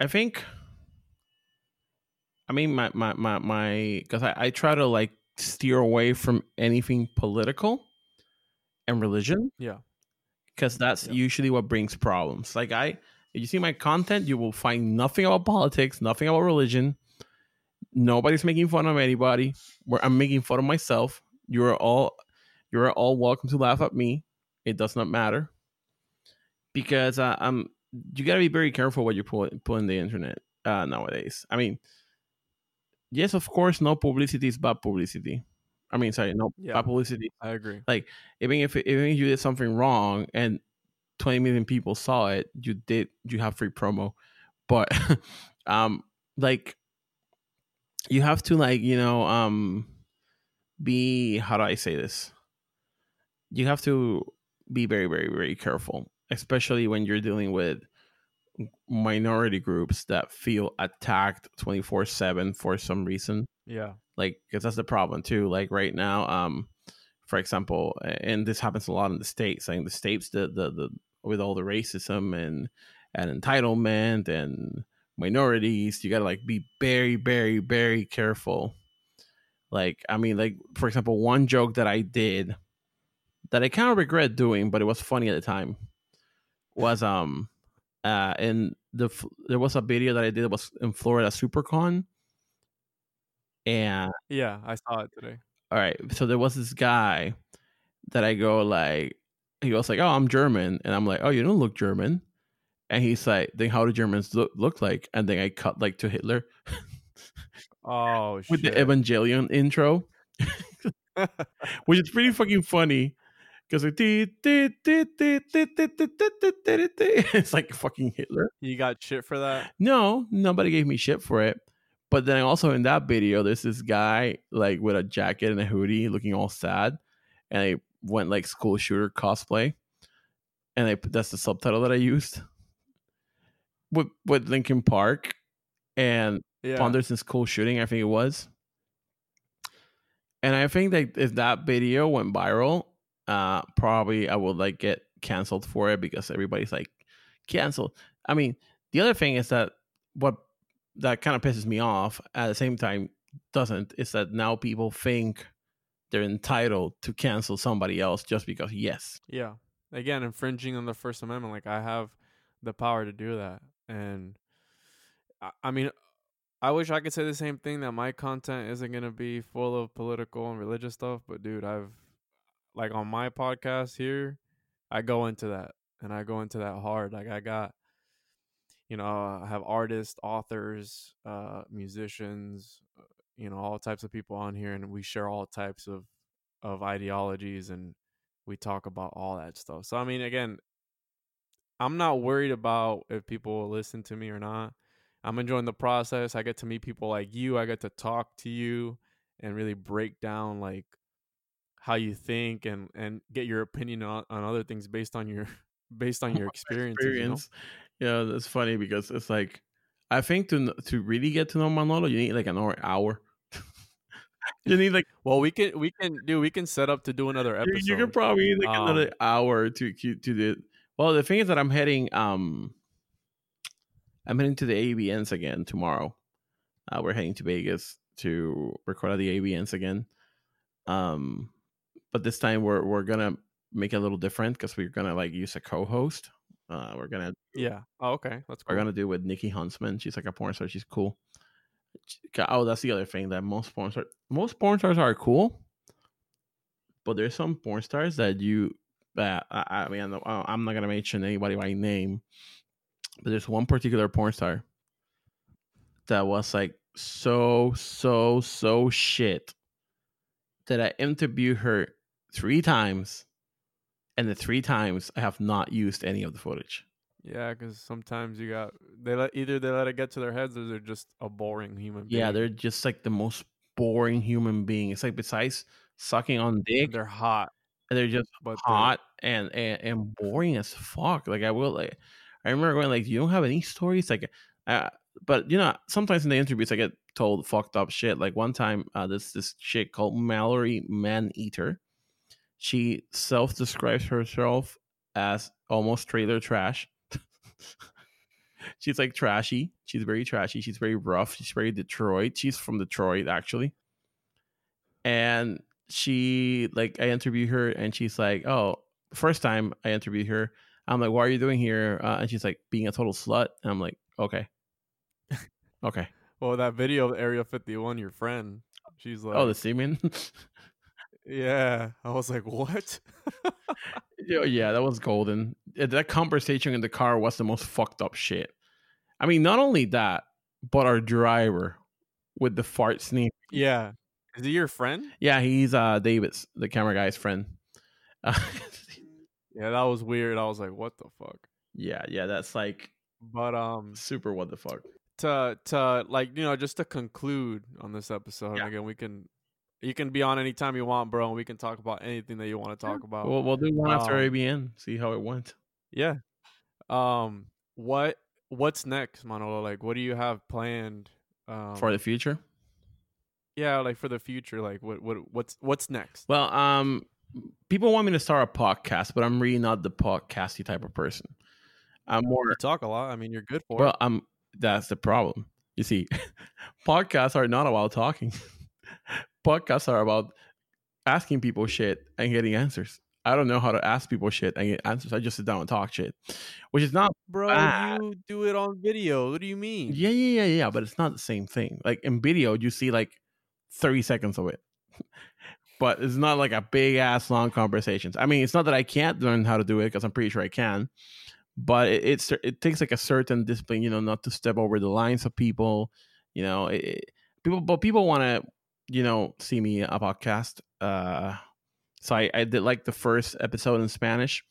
I think, I mean, my because I try to like steer away from anything political and religion, because that's usually what brings problems. Like, if you see my content, you will find nothing about politics, nothing about religion. Nobody's making fun of anybody. I'm making fun of myself. You're all welcome to laugh at me. It does not matter, because you got to be very careful what you put in the internet nowadays. I mean, yes, of course, no publicity is bad publicity. I mean, sorry, bad publicity. I agree. Like, even if you did something wrong and 20 million people saw it, you have free promo. But like, you have to, like, you know, be, how do I say this? You have to be very, very, very careful, especially when you're dealing with minority groups that feel attacked 24/7 for some reason. Yeah. Like, because that's the problem too. Like right now, for example, and this happens a lot in the States, like in the States, the with all the racism and entitlement and minorities, you gotta like be very, very, very careful. Like, I mean, like, for example, one joke that I did that I kind of regret doing, but it was funny at the time, was in there was a video that I did that was in Florida SuperCon, and I saw it today. All right, so there was this guy that I go like, he was like, "Oh, I'm German," and I'm like, "Oh, you don't look German," and he's like, "Then how do Germans look like?" And then I cut like to Hitler, oh, with shit, the Evangelion intro, which is pretty fucking funny. Because like, it's like fucking Hitler. You got shit for that? No, nobody gave me shit for it. But then also in that video, there's this guy like with a jacket and a hoodie looking all sad. And I went like school shooter cosplay. And that's the subtitle that I used. With Linkin Park and Ponderson's school shooting, I think it was. And I think that if that video went viral, probably I would like get canceled for it, because everybody's like canceled. I mean, the other thing is that what that kind of pisses me off at the same time doesn't, is that now people think they're entitled to cancel somebody else just because again, infringing on the First Amendment. Like, I have the power to do that. And I mean, I wish I could say the same thing, that my content isn't going to be full of political and religious stuff. But, dude, I've, like, on my podcast here, I go into that. And I go into that hard. Like, I got, you know, I have artists, authors, musicians, you know, all types of people on here. And we share all types of ideologies. And we talk about all that stuff. So, I mean, again, I'm not worried about if people will listen to me or not. I'm enjoying the process. I get to meet people like you. I get to talk to you and really break down, like, how you think and get your opinion on other things based on your experience. You know? Yeah, that's funny because it's like, I think to really get to know Manolo, you need like an hour. You need like, well, we can set up to do another episode. You could probably need like another hour to do. Well, the thing is that I'm heading to the ABNs again tomorrow. We're heading to Vegas to record at the ABNs again. But this time we're gonna make it a little different because we're gonna like use a co-host. We're gonna that's cool. We're gonna do with Nikki Huntsman. She's like a porn star. She's cool. Oh, that's the other thing, that most porn stars are cool, but there's some porn stars that I'm not gonna mention anybody by name, but there's one particular porn star that was like so shit that I interviewed her 3 times, and the 3 times I have not used any of the footage. Yeah, because sometimes they let it get to their heads, or they're just a boring human being. Yeah, they're just like the most boring human being. It's like, besides sucking on dick, they're hot. And they're just hot and boring as fuck. Like, I remember going like, you don't have any stories? Like, but you know, sometimes in the interviews I get told fucked up shit. Like one time, this chick called Mallory Maneater, she self-describes herself as almost trailer trash. She's like trashy. She's very trashy. She's very rough. She's very Detroit. She's from Detroit, actually. And she, like, I interviewed her, and she's like, "Oh, first time I interviewed her, I'm like, what are you doing here?" And she's like, "Being a total slut." And I'm like, "Okay." Well, that video of Area 51, your friend, she's like, "Oh, the semen." Yeah, I was like, "What?" Yeah, that was golden. That conversation in the car was the most fucked up shit. I mean, not only that, but our driver with the fart sneak. Yeah. Is he your friend? Yeah, he's David's, the camera guy's friend. Yeah, that was weird. I was like, what the fuck? Yeah, that's like, but super what the fuck. To like, you know, just to conclude on this episode, yeah. Again, you can be on anytime you want, bro, and we can talk about anything that you want to talk about. We'll do one after ABN, see how it went. Yeah. What's next, Manolo? Like, what do you have planned for the future? Yeah, like for the future, like what's next? Well, people want me to start a podcast, but I'm really not the podcasty type of person. I'm more, you talk a lot. I mean, you're good for it. Well, that's the problem. You see, podcasts are not about talking. Podcasts are about asking people shit and getting answers. I don't know how to ask people shit and get answers. I just sit down and talk shit, which is not bad. You do it on video. What do you mean? Yeah. But it's not the same thing. Like in video, you see like 30 seconds of it, but it's not like a big ass long conversations. I mean, it's not that I can't learn how to do it, because I'm pretty sure I can, but it takes like a certain discipline, you know, not to step over the lines of people, you know, people want to, you know, see me a podcast. So I did like the first episode in Spanish,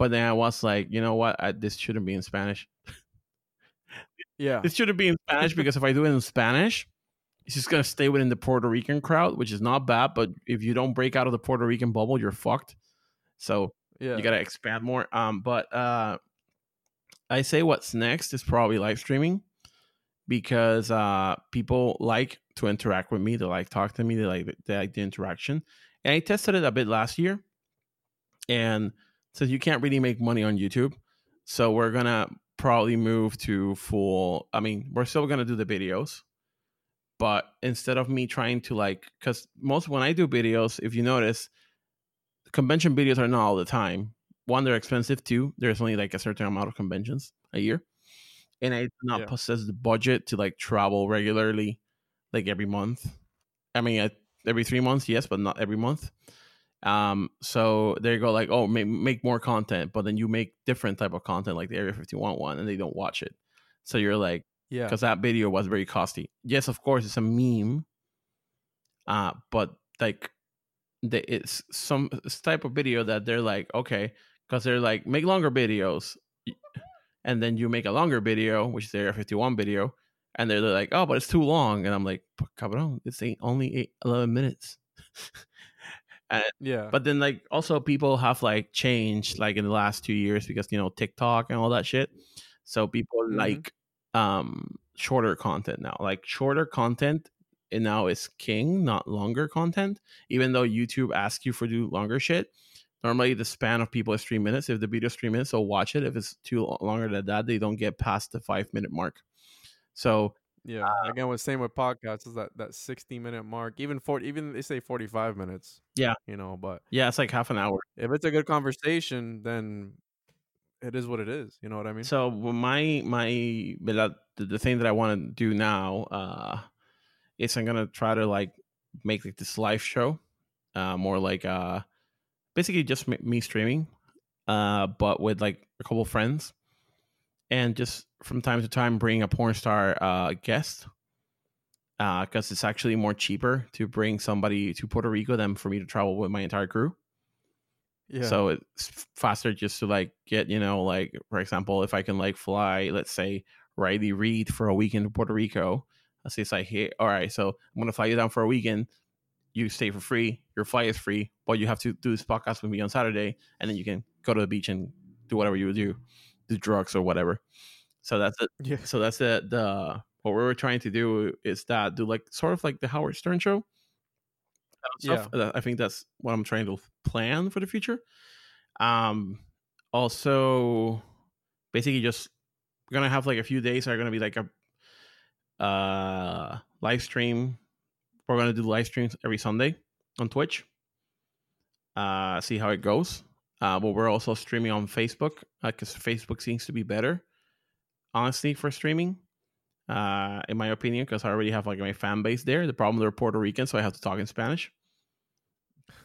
but then I was like, you know what? This shouldn't be in Spanish. Yeah. This shouldn't be in Spanish, because if I do it in Spanish, it's just going to stay within the Puerto Rican crowd, which is not bad. But if you don't break out of the Puerto Rican bubble, you're fucked. So yeah, you got to expand more. But I say what's next is probably live streaming, because people like to interact with me. They like talk to me. They like the interaction. And I tested it a bit last year. And so you can't really make money on YouTube. So we're going to probably move to full. I mean, we're still going to do the videos. But instead of me trying to like, because most when I do videos, if you notice, convention videos are not all the time. One, they're expensive. Two, there's only like a certain amount of conventions a year. and I do not possess the budget to like travel regularly, like every month. I mean, every 3 months, yes, but not every month. So there you go. Like, oh, make more content, but then you make different type of content, like the Area 51 one, and they don't watch it. So you're like, yeah, because that video was very costly. Yes, of course, it's a meme. But like, it's some type of video that they're like, okay, because they're like, make longer videos, and then you make a longer video, which is the Area 51 video, and they're like, oh, but it's too long, and I'm like, cabrón, it's only 11 minutes. Yeah, but then like also people have like changed like in the last 2 years because you know TikTok and all that shit, so people like shorter content now. Like shorter content and now is king, not longer content. Even though YouTube asks you for do longer shit, normally the span of people is 3 minutes. If the video is 3 minutes, they'll watch it. If it's too longer than that, they don't get past the 5 minute mark. So yeah, again, with same with podcasts is that 60 minute mark, even 40, even they say 45 minutes. Yeah, you know, but yeah, it's like half an hour. If it's a good conversation, then it is what it is. You know what I mean? So my the thing that I want to do now is I'm gonna try to like make like this live show, more like basically just me streaming, but with like a couple friends. And just from time to time, bring a porn star guest, because it's actually more cheaper to bring somebody to Puerto Rico than for me to travel with my entire crew. Yeah. So it's faster just to like get, you know, like, for example, if I can like fly, let's say, Riley Reid for a weekend to Puerto Rico. I say, it's like, hey, all right, so I'm going to fly you down for a weekend. You stay for free. Your flight is free. But you have to do this podcast with me on Saturday. And then you can go to the beach and do whatever you would do. The drugs or whatever. So that's it. Yeah. So that's it. The what we were trying to do is that do like sort of like the Howard Stern show. Yeah. I think that's what I'm trying to plan for the future. Also, basically, just we're gonna have like a few days are gonna be like a live stream. We're gonna do live streams every Sunday on Twitch. See how it goes. But we're also streaming on Facebook because Facebook seems to be better, honestly, for streaming, in my opinion, because I already have like my fan base there. The problem, they're Puerto Rican, so I have to talk in Spanish.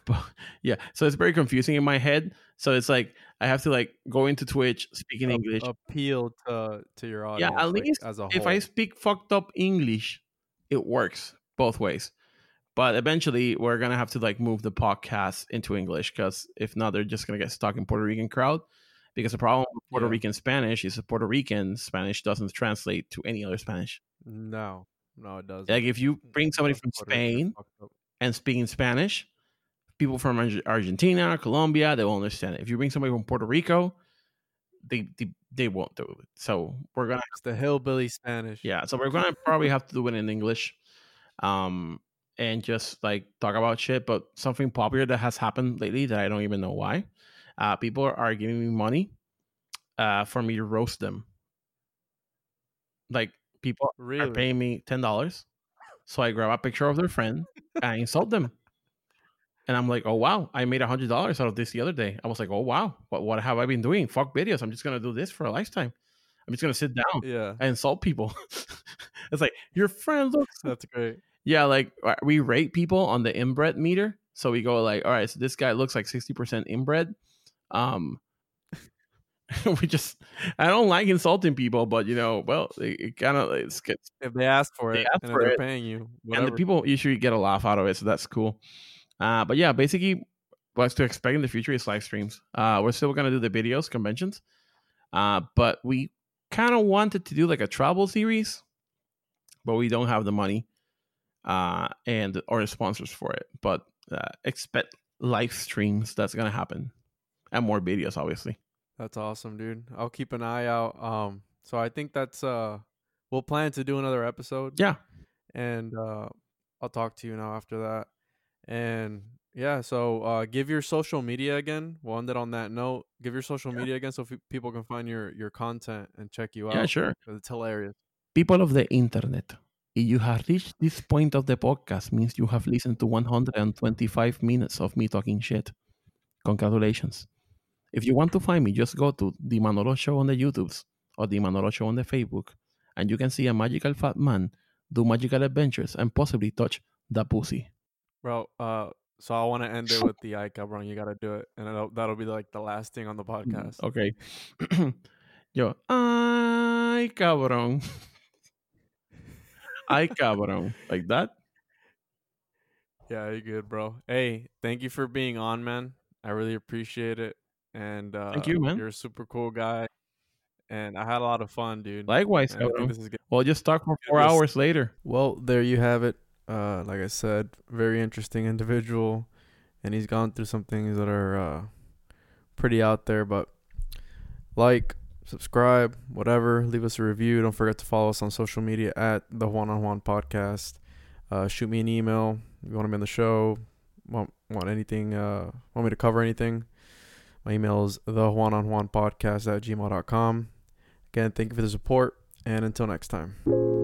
But, yeah, so it's very confusing in my head. So it's like I have to like go into Twitch speaking English. Appeal to your audience. Yeah, at least like, as a whole. If I speak fucked up English, it works both ways. But eventually, we're going to have to like move the podcast into English, because if not, they're just going to get stuck in Puerto Rican crowd, because the problem with Puerto Rican Spanish is Puerto Rican Spanish doesn't translate to any other Spanish. No, it doesn't. Like if you bring somebody from Spain and speaking Spanish, people from Argentina, Colombia, they won't understand it. If you bring somebody from Puerto Rico, they won't do it. So we're going to... It's the hillbilly Spanish. Yeah, so we're going to probably have to do it in English. And just like talk about shit, but something popular that has happened lately that I don't even know why. People are giving me money for me to roast them. Like people are paying me $10. So I grab a picture of their friend and I insult them. And I'm like, oh wow, I made $100 out of this the other day. I was like, oh wow, what have I been doing? Fuck videos. I'm just going to do this for a lifetime. I'm just going to sit down and insult people. It's like, your friend looks... That's great. Yeah, like we rate people on the inbred meter. So we go like, all right, so this guy looks like 60% inbred. I don't like insulting people, but you know, well, it kind of it's good. If they ask for it, and they're paying you, whatever. And the people usually get a laugh out of it, so that's cool. But yeah, basically, what's to expect in the future is live streams. We're still gonna do the videos, conventions, but we kind of wanted to do like a travel series, but we don't have the money. And or sponsors for it, but expect live streams. That's gonna happen, and more videos, obviously. That's awesome, dude. I'll keep an eye out. So I think that's we'll plan to do another episode. Yeah, and I'll talk to you now after that. And yeah, so give your social media again. We'll end it on that note. Give your social media again, so people can find your content and check you out. Yeah, sure. It's hilarious. People of the internet. If you have reached this point of the podcast, means you have listened to 125 minutes of me talking shit. Congratulations. If you want to find me, just go to The Manolo Show on the YouTubes, or The Manolo Show on the Facebook, and you can see a magical fat man do magical adventures and possibly touch the pussy. Bro, so I want to end it with the eye cabrón. You got to do it. And that'll be like the last thing on the podcast. Okay. Yo, ay cabrón. Ay cabrón. Like that? Yeah, you're good, bro. Hey, thank you for being on, man. I really appreciate it. And thank you, man. You're a super cool guy. And I had a lot of fun, dude. Likewise, cabrón. Well, just talk for 4 hours later. Well, there you have it. Like I said, very interesting individual, and he's gone through some things that are pretty out there, but like, subscribe, whatever, leave us a review. Don't forget to follow us on social media at the Juan on Juan podcast. Shoot me an email if you want to be on the show, want anything, want me to cover anything. My email is the Juan on Juan podcast at gmail.com. Again, thank you for the support, and until next time.